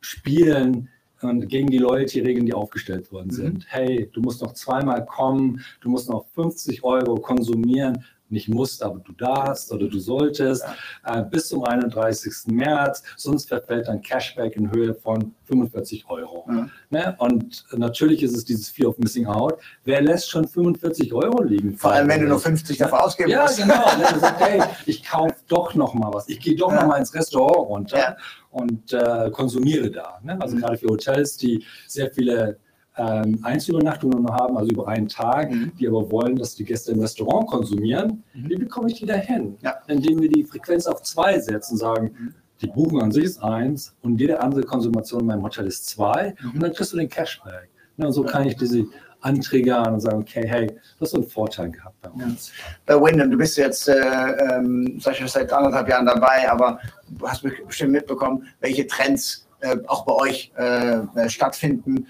spielen und gegen die Loyalty-Regeln, die aufgestellt worden sind. Mhm. Hey, du musst noch zweimal kommen, du musst noch fünfzig Euro konsumieren, nicht musst, aber du darfst oder du solltest, ja. äh, bis zum einunddreißigsten März, sonst verfällt dann Cashback in Höhe von fünfundvierzig Euro. Ja. Ne? Und natürlich ist es dieses Fear of Missing Out. Wer lässt schon fünfundvierzig Euro liegen? Vor allem, wenn du nur fünfzig dafür ausgeben ja, musst. Ja, genau. Ne? Du sagst, hey, ich kaufe doch noch mal was. Ich gehe doch ja. noch mal ins Restaurant runter ja. und äh, konsumiere da. Ne? Also mhm. gerade für Hotels, die sehr viele Ähm, Einzelübernachtungen haben, also über einen Tag, mhm. die aber wollen, dass die Gäste im Restaurant konsumieren, mhm. wie bekomme ich die dahin? Ja. Indem wir die Frequenz auf zwei setzen und sagen, mhm. die Buchung an sich ist eins und jede andere Konsumation in meinem Hotel ist zwei mhm. und dann kriegst du den Cashback. Und so kann ich diese Anträge an und sagen, okay, hey, du hast so einen Vorteil gehabt bei uns. Ja. Bei Wyndham, du bist jetzt äh, ähm, seit anderthalb Jahren dabei, aber du hast bestimmt mitbekommen, welche Trends äh, auch bei euch äh, stattfinden.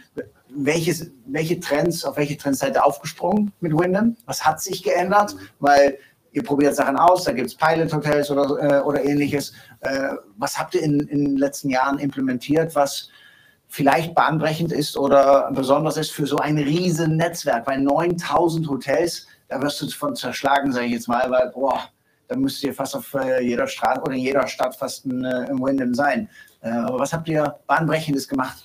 Welches, welche Trends, auf welche Trends seid ihr aufgesprungen mit Wyndham? Was hat sich geändert? Mhm. Weil ihr probiert Sachen aus, da gibt es Pilot-Hotels oder, äh, oder ähnliches. Äh, was habt ihr in, in den letzten Jahren implementiert, was vielleicht bahnbrechend ist oder besonders ist für so ein riesen Netzwerk? Bei neuntausend Hotels, da wirst du von zerschlagen, sage ich jetzt mal, weil boah, da müsst ihr fast auf äh, jeder Straße oder in jeder Stadt fast ein äh, Wyndham sein. Äh, aber was habt ihr bahnbrechendes gemacht?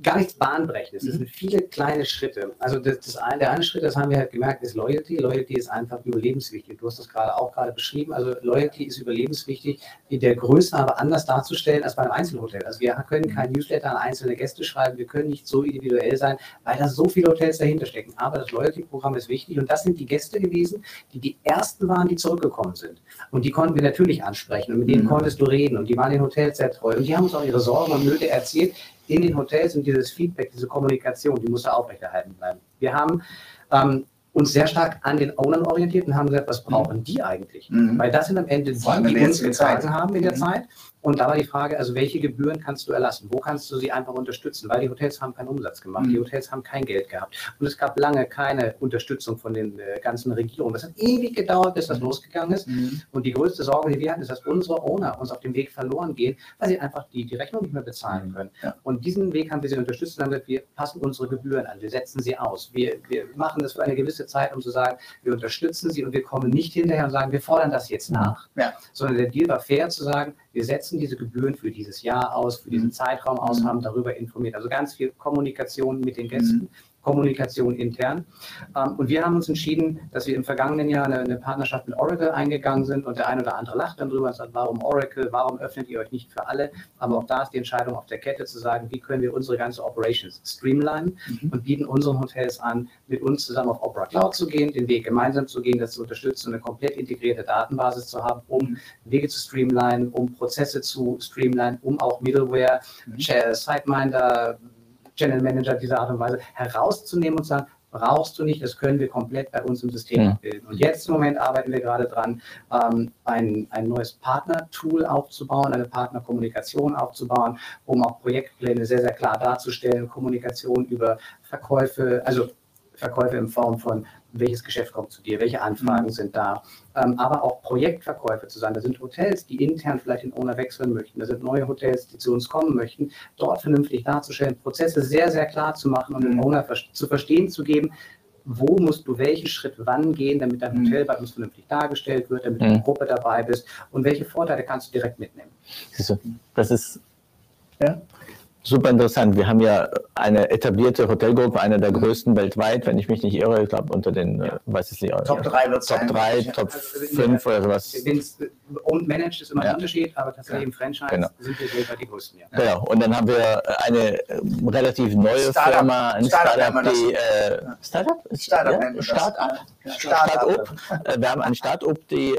Gar nichts bahnbrechendes. Das sind viele kleine Schritte. Also das, das eine, der eine Schritt, das haben wir halt gemerkt, ist Loyalty. Loyalty ist einfach überlebenswichtig. Du hast das gerade auch gerade beschrieben. Also Loyalty ist überlebenswichtig, in der Größe aber anders darzustellen als beim Einzelhotel. Also wir können kein Newsletter an einzelne Gäste schreiben. Wir können nicht so individuell sein, weil da so viele Hotels dahinter stecken. Aber das Loyalty-Programm ist wichtig und das sind die Gäste gewesen, die die ersten waren, die zurückgekommen sind. Und die konnten wir natürlich ansprechen und mit denen konntest du reden und die waren den Hotels sehr treu und die haben uns auch ihre Sorgen und Nöte erzählt. In den Hotels und dieses Feedback, diese Kommunikation, die muss da aufrechterhalten bleiben. Wir haben ähm, uns sehr stark an den Ownern orientiert und haben gesagt, was brauchen mhm. die eigentlich? Mhm. Weil das sind am Ende die, die, die uns getragen haben in der mhm. Zeit. Und da war die Frage, also welche Gebühren kannst du erlassen? Wo kannst du sie einfach unterstützen? Weil die Hotels haben keinen Umsatz gemacht, mhm. die Hotels haben kein Geld gehabt. Und es gab lange keine Unterstützung von den äh, ganzen Regierungen. Das hat ewig gedauert, bis das mhm. losgegangen ist. Mhm. Und die größte Sorge, die wir hatten, ist, dass unsere Owner uns auf dem Weg verloren gehen, weil sie einfach die, die Rechnung nicht mehr bezahlen können. Ja. Und diesen Weg haben wir sie unterstützt und haben gesagt, wir passen unsere Gebühren an, wir setzen sie aus. Wir, wir machen das für eine gewisse Zeit, um zu sagen, wir unterstützen sie und wir kommen nicht hinterher und sagen, wir fordern das jetzt nach. Ja. Sondern der Deal war fair zu sagen, wir setzen diese Gebühren für dieses Jahr aus, für diesen Zeitraum aus, haben darüber informiert. Also ganz viel Kommunikation mit den Gästen, mhm. Kommunikation intern. Und wir haben uns entschieden, dass wir im vergangenen Jahr eine Partnerschaft mit Oracle eingegangen sind und der ein oder andere lacht dann drüber und sagt, warum Oracle, warum öffnet ihr euch nicht für alle? Aber auch da ist die Entscheidung auf der Kette zu sagen, wie können wir unsere ganze Operations streamlinen mhm. und bieten unseren Hotels an, mit uns zusammen auf Opera Cloud zu gehen, den Weg gemeinsam zu gehen, das zu unterstützen, eine komplett integrierte Datenbasis zu haben, um Wege zu streamlinen, um Prozesse zu streamlinen, um auch Middleware, mhm. Sideminder, Channel Manager dieser Art und Weise herauszunehmen und zu sagen, brauchst du nicht, das können wir komplett bei uns im System ja. abbilden. Und jetzt im Moment arbeiten wir gerade dran, ähm, ein, ein neues Partner-Tool aufzubauen, eine Partnerkommunikation aufzubauen, um auch Projektpläne sehr, sehr klar darzustellen, Kommunikation über Verkäufe, also Verkäufe in Form von welches Geschäft kommt zu dir, welche Anfragen mhm. sind da, ähm, aber auch Projektverkäufe zu sein. Da sind Hotels, die intern vielleicht den Owner wechseln möchten, da sind neue Hotels, die zu uns kommen möchten, dort vernünftig darzustellen, Prozesse sehr, sehr klar zu machen und mhm. den Owner zu verstehen zu geben, wo musst du welchen Schritt wann gehen, damit dein Hotel bei uns vernünftig dargestellt wird, damit mhm. du in der Gruppe dabei bist und welche Vorteile kannst du direkt mitnehmen. Das ist... Ja. Super interessant. Wir haben ja eine etablierte Hotelgruppe, eine der größten weltweit, wenn ich mich nicht irre, ich glaube unter den, ja. weiß ich nicht, Top drei wird es sein. Top drei, Top fünf oder sowas. Und Managed ist immer ja. ein Unterschied, aber tatsächlich ja. im Franchise genau. sind wir weltweit die größten. Ja. Genau, und dann haben wir eine relativ neue Startup. Firma, ein Startup, die äh, Startup? Startup, ja? Startup. Start-up. Wir haben einen Start-up, die,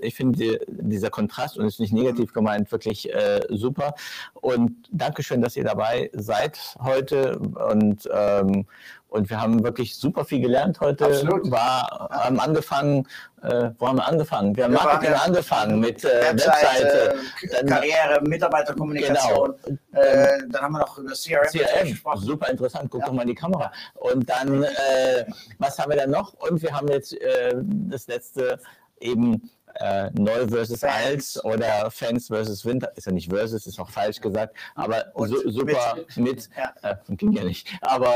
ich finde, dieser Kontrast, und ist nicht negativ gemeint, wirklich super. Und Dankeschön, dass dass ihr dabei seid heute und ähm, und wir haben wirklich super viel gelernt heute. Absolut. War, haben angefangen, äh, wo haben wir angefangen? Wir haben wir Marketing ja angefangen mit äh, Webseite, Webseite äh, Karriere, Mitarbeiterkommunikation. Genau. Äh, dann haben wir noch über C R M, C R M gesprochen. Super interessant, guck ja. doch mal in die Kamera. Und dann, äh, was haben wir dann noch? Und wir haben jetzt äh, das letzte eben Äh, neu versus Fans. Alt oder Fans versus Winter, ist ja nicht versus, ist auch falsch gesagt, aber so, super mit, mit ja. äh, ging ja nicht, aber,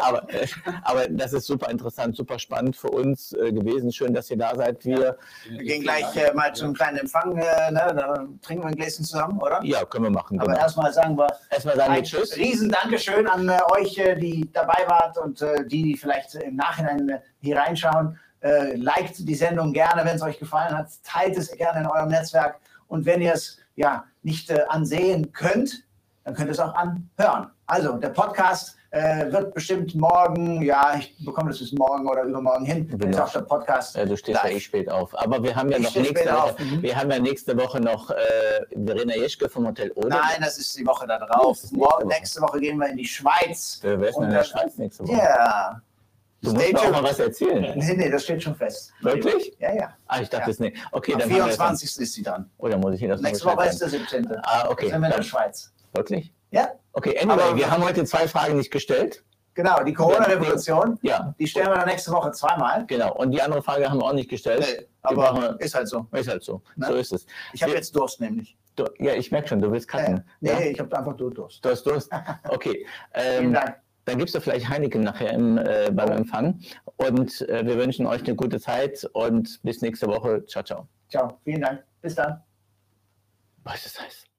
aber, äh, aber das ist super interessant, super spannend für uns äh, gewesen, schön, dass ihr da seid. Wir, wir gehen gleich äh, mal zum kleinen Empfang, äh, ne? Da trinken wir ein Gläschen zusammen, oder? Ja, können wir machen. Aber genau. erstmal sagen wir, erstmal sagen wir Tschüss. Riesen Dankeschön an äh, euch, die dabei wart und äh, die, die vielleicht im Nachhinein äh, hier reinschauen. Äh, liked die Sendung gerne, wenn es euch gefallen hat, teilt es gerne in eurem Netzwerk und wenn ihr es ja nicht äh, ansehen könnt, dann könnt ihr es auch anhören. Also der Podcast äh, wird bestimmt morgen, ja, ich bekomme das bis morgen oder übermorgen hin, genau. Ist auch der Podcast. Ja, du stehst gleich. Ja eh spät auf, aber wir haben ja ich noch nächste Woche, mhm. wir haben ja nächste Woche noch äh, Verena Jeschke vom Hotel Oder. Nein, das ist die Woche da drauf. Nächste morgen, Woche. nächste Woche gehen wir in die Schweiz. Wir werden in der Schweiz nächste Woche. Ja. Yeah. Du musst mir auch mal was erzählen. Nee, nee, das steht schon fest. Wirklich? Ja, ja. Ah, ich dachte es ja. nicht. Okay, am dann vierundzwanzigsten ist sie dann. Oh, dann muss ich hier das nächste Woche ist der siebzehnte Ah, okay. Dann sind wir in der Schweiz. Wirklich? Ja. Okay, anyway, aber wir haben heute zwei Fragen nicht gestellt. Genau, die Corona-Revolution, ja. die stellen wir dann nächste Woche zweimal. Genau, und die andere Frage haben wir auch nicht gestellt. Nee, aber wir, ist halt so. Ist halt so, ne? So ist es. Ich habe jetzt Durst nämlich. Du, ja, ich merke schon, du willst cutten. Nee, ja? nee ich habe einfach Durst. Du hast Durst? Okay. ähm, Vielen Dank. Dann gibst du vielleicht Heineken nachher im, äh, beim Empfang. Und äh, wir wünschen euch eine gute Zeit und bis nächste Woche. Ciao, ciao. Ciao, vielen Dank. Bis dann. Was ist das?